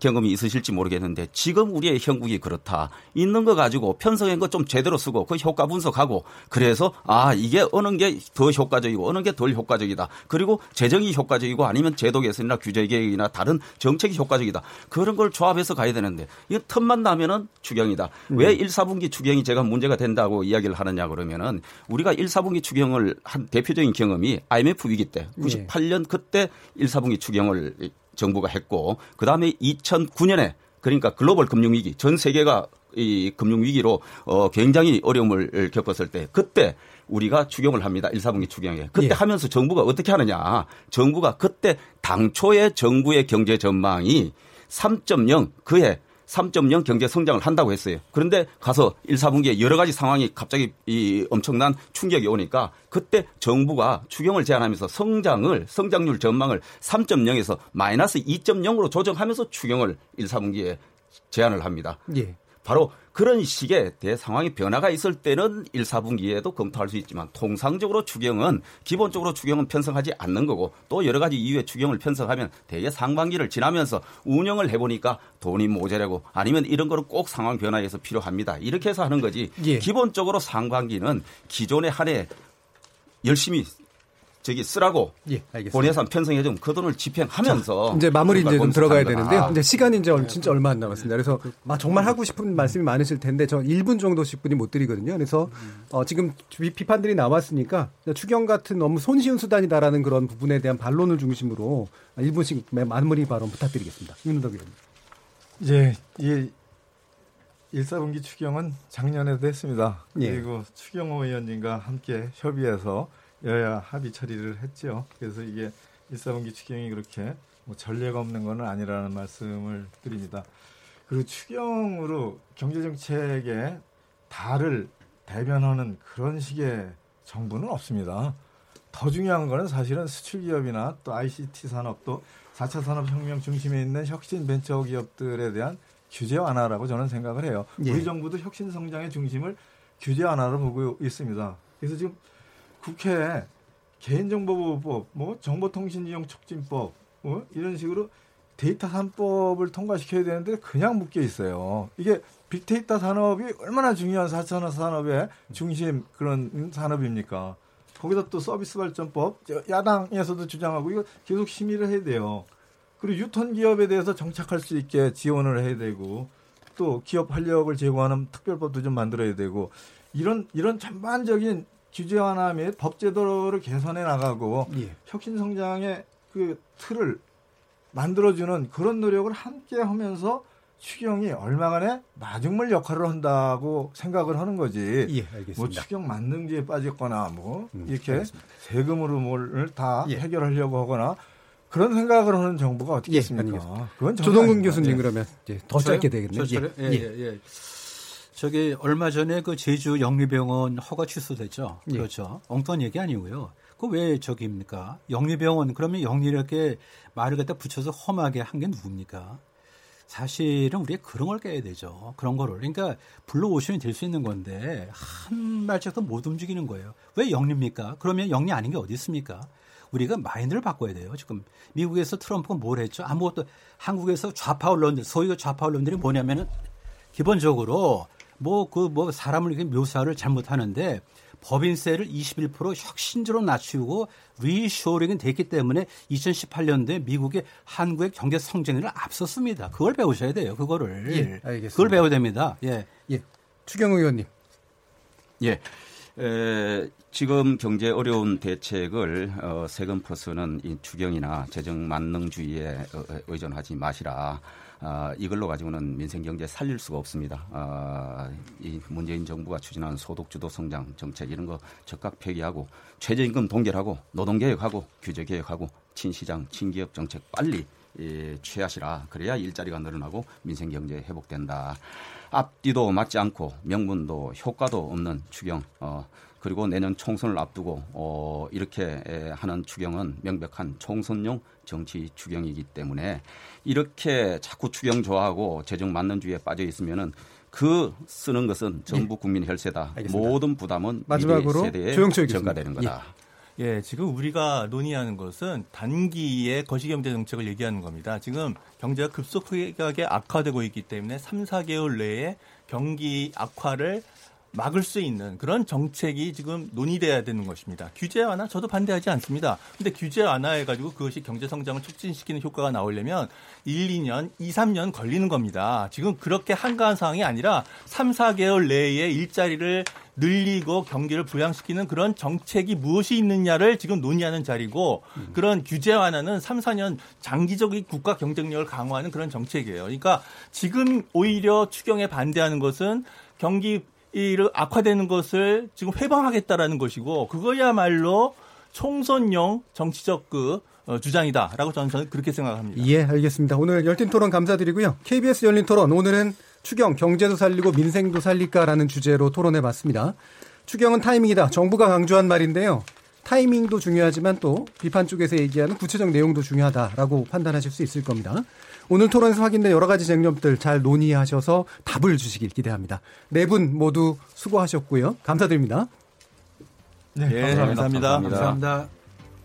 경험이 있으실지 모르겠는데 지금 우리의 형국이 그렇다. 있는 거 가지고 편성한 거 좀 제대로 쓰고 그 효과 분석하고 그래서 이게 어느 게 더 효과적이고 어느 게 덜 효과적이다. 그리고 재정이 효과적이고 아니면 제도 개선이나 규제 개혁이나 다른 정책이 효과적이다. 그런 걸 조합해서 가야 되는데 이 틈만 나면은 추경이다. 왜 1, 4분기 추경이 제가 문제가 된다고 이야기를 하느냐 그러면은 우리가 1, 4분기 추경을 한 대표적인 경험이 IMF 위기 때 98년 그때 1, 4분기 추경을 정부가 했고 그다음에 2009년에 그러니까 글로벌 금융위기 전 세계가 이 금융위기로 굉장히 어려움을 겪었을 때 그때 우리가 추경을 합니다. 1, 4분기 추경에. 그때 하면서 정부가 어떻게 하느냐. 정부가 그때 당초의 정부의 경제 전망이 3.0 그해 3.0 경제 성장을 한다고 했어요. 그런데 가서 1, 4분기에 여러 가지 상황이 갑자기 이 엄청난 충격이 오니까 그때 정부가 추경을 제안하면서 성장률 전망을 3.0에서 마이너스 2.0으로 조정하면서 추경을 1, 4분기에 제안을 합니다. 예. 바로 그런 식의 상황이 변화가 있을 때는 1, 4분기에도 검토할 수 있지만 통상적으로 추경은 기본적으로 추경은 편성하지 않는 거고 또 여러 가지 이유의 추경을 편성하면 대개 상반기를 지나면서 운영을 해보니까 돈이 모자라고 아니면 이런 거를 꼭 상황 변화에서 필요합니다. 이렇게 해서 하는 거지 기본적으로 상반기는 기존의 한 해 열심히 저기 쓰라고 본예산 편성해 좀 그 돈을 집행하면서 자, 이제 마무리 이제 좀 들어가야 되는데요. 이제 시간이 이제 진짜 얼마 안 남았습니다. 그래서 정말 하고 싶은 말씀이 많으실 텐데 저 1분 정도씩 분이 못 드리거든요. 그래서 지금 비판들이 나왔으니까 추경 같은 너무 손쉬운 수단이다라는 그런 부분에 대한 반론을 중심으로 1분씩 마무리 발언 부탁드리겠습니다. 윤후덕 의원님. 예, 이 1·4분기 추경은 작년에도 했습니다. 그리고 추경호 의원님과 함께 협의해서 여야 합의 처리를 했죠. 그래서 이게 1·4분기 추경이 그렇게 뭐 전례가 없는 건 아니라는 말씀을 드립니다. 그리고 추경으로 경제정책의 달을 대변하는 그런 식의 정부는 없습니다. 더 중요한 거는 사실은 수출기업이나 또 ICT 산업도 4차 산업혁명 중심에 있는 혁신벤처기업들에 대한 규제 완화라고 저는 생각을 해요. 우리 정부도 혁신성장의 중심을 규제 완화로 보고 있습니다. 그래서 지금 국회에 개인정보보호법, 뭐 정보통신이용촉진법 뭐 이런 식으로 데이터 산법을 통과시켜야 되는데 그냥 묶여 있어요. 이게 빅데이터 산업이 얼마나 중요한 4차 산업의 중심 그런 산업입니까? 거기다 또 서비스 발전법 야당에서도 주장하고 이거 계속 심의를 해야 돼요. 그리고 유통 기업에 대해서 정착할 수 있게 지원을 해야 되고 또 기업 활력을 제고하는 특별법도 좀 만들어야 되고 이런 전반적인 규제 완화 및 법제도를 개선해 나가고 혁신 성장의 그 틀을 만들어주는 그런 노력을 함께 하면서 추경이 얼마간의 마중물 역할을 한다고 생각을 하는 거지. 예, 알겠습니다. 뭐 추경 만능지에 빠졌거나 뭐 이렇게 알겠습니다. 세금으로 뭘 다 해결하려고 하거나 그런 생각을 하는 정부가 어떻게 있습니까? 그건 조동근 교수님 그러면 더 짧게 되겠네요. 저기 얼마 전에 그 제주 영리병원 허가 취소됐죠. 그렇죠. 엉뚱한 얘기 아니고요. 그 왜 저기입니까? 영리병원 그러면 영리하게 말을 갖다 붙여서 험하게 한 게 누굽니까? 사실은 우리가 그런 걸 깨야 되죠. 그런 거를. 그러니까 블루오션이 될 수 있는 건데 한 발짝도 못 움직이는 거예요. 왜 영리입니까? 그러면 영리 아닌 게 어디 있습니까? 우리가 마인드를 바꿔야 돼요. 지금 미국에서 트럼프가 뭘 했죠? 아무것도. 한국에서 좌파 언론들, 소위 좌파 언론들이 뭐냐면은 기본적으로 뭐 사람을 이렇게 묘사를 잘못하는데 법인세를 21% 혁신적으로 낮추고 리쇼링이 됐기 때문에 2018년도에 미국의 한국의 경제 성장률을 앞섰습니다. 그걸 배우셔야 돼요. 그거를. 알겠습니다. 그걸 배워야 됩니다. 추경호 의원님. 지금 경제 어려운 대책을 세금 플러스는 이 추경이나 재정 만능주의에 의존하지 마시라. 이걸로 가지고는 민생경제 살릴 수가 없습니다. 이 문재인 정부가 추진하는 소득주도 성장 정책 이런 거 적극 폐기하고 최저임금 동결하고 노동개혁하고 규제개혁하고 친시장, 친기업 정책 빨리 취하시라. 그래야 일자리가 늘어나고 민생경제 회복된다. 앞뒤도 맞지 않고 명분도 효과도 없는 추경 그리고 내년 총선을 앞두고 이렇게 하는 추경은 명백한 총선용 정치 추경이기 때문에 이렇게 자꾸 추경 좋아하고 재정 만능주의에 빠져 있으면은 그 쓰는 것은 전부 국민 혈세다. 알겠습니다. 모든 부담은 마지막으로 미래 세대에 전가되는 거다. 지금 우리가 논의하는 것은 단기의 거시경제 정책을 얘기하는 겁니다. 지금 경제가 급속하게 악화되고 있기 때문에 3, 4개월 내에 경기 악화를 막을 수 있는 그런 정책이 지금 논의돼야 되는 것입니다. 규제 완화 저도 반대하지 않습니다. 근데 규제 완화해가지고 그것이 경제 성장을 촉진시키는 효과가 나오려면 1, 2년, 2, 3년 걸리는 겁니다. 지금 그렇게 한가한 상황이 아니라 3, 4개월 내에 일자리를 늘리고 경기를 부양시키는 그런 정책이 무엇이 있느냐를 지금 논의하는 자리고 그런 규제 완화는 3, 4년 장기적인 국가 경쟁력을 강화하는 그런 정책이에요. 그러니까 지금 오히려 추경에 반대하는 것은 경기 이를 악화되는 것을 지금 회방하겠다라는 것이고 그거야말로 총선용 정치적 그 주장이다라고 저는 그렇게 생각합니다. 예, 알겠습니다. 오늘 열띤 토론 감사드리고요. KBS 열린 토론 오늘은 추경 경제도 살리고 민생도 살릴까라는 주제로 토론해봤습니다. 추경은 타이밍이다. 정부가 강조한 말인데요. 타이밍도 중요하지만 또 비판 쪽에서 얘기하는 구체적 내용도 중요하다라고 판단하실 수 있을 겁니다. 오늘 토론에서 확인된 여러 가지 쟁점들 잘 논의하셔서 답을 주시길 기대합니다. 네 분 모두 수고하셨고요. 감사드립니다. 감사합니다.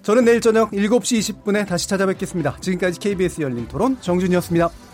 저는 내일 저녁 7시 20분에 다시 찾아뵙겠습니다. 지금까지 KBS 열린 토론 정준이었습니다.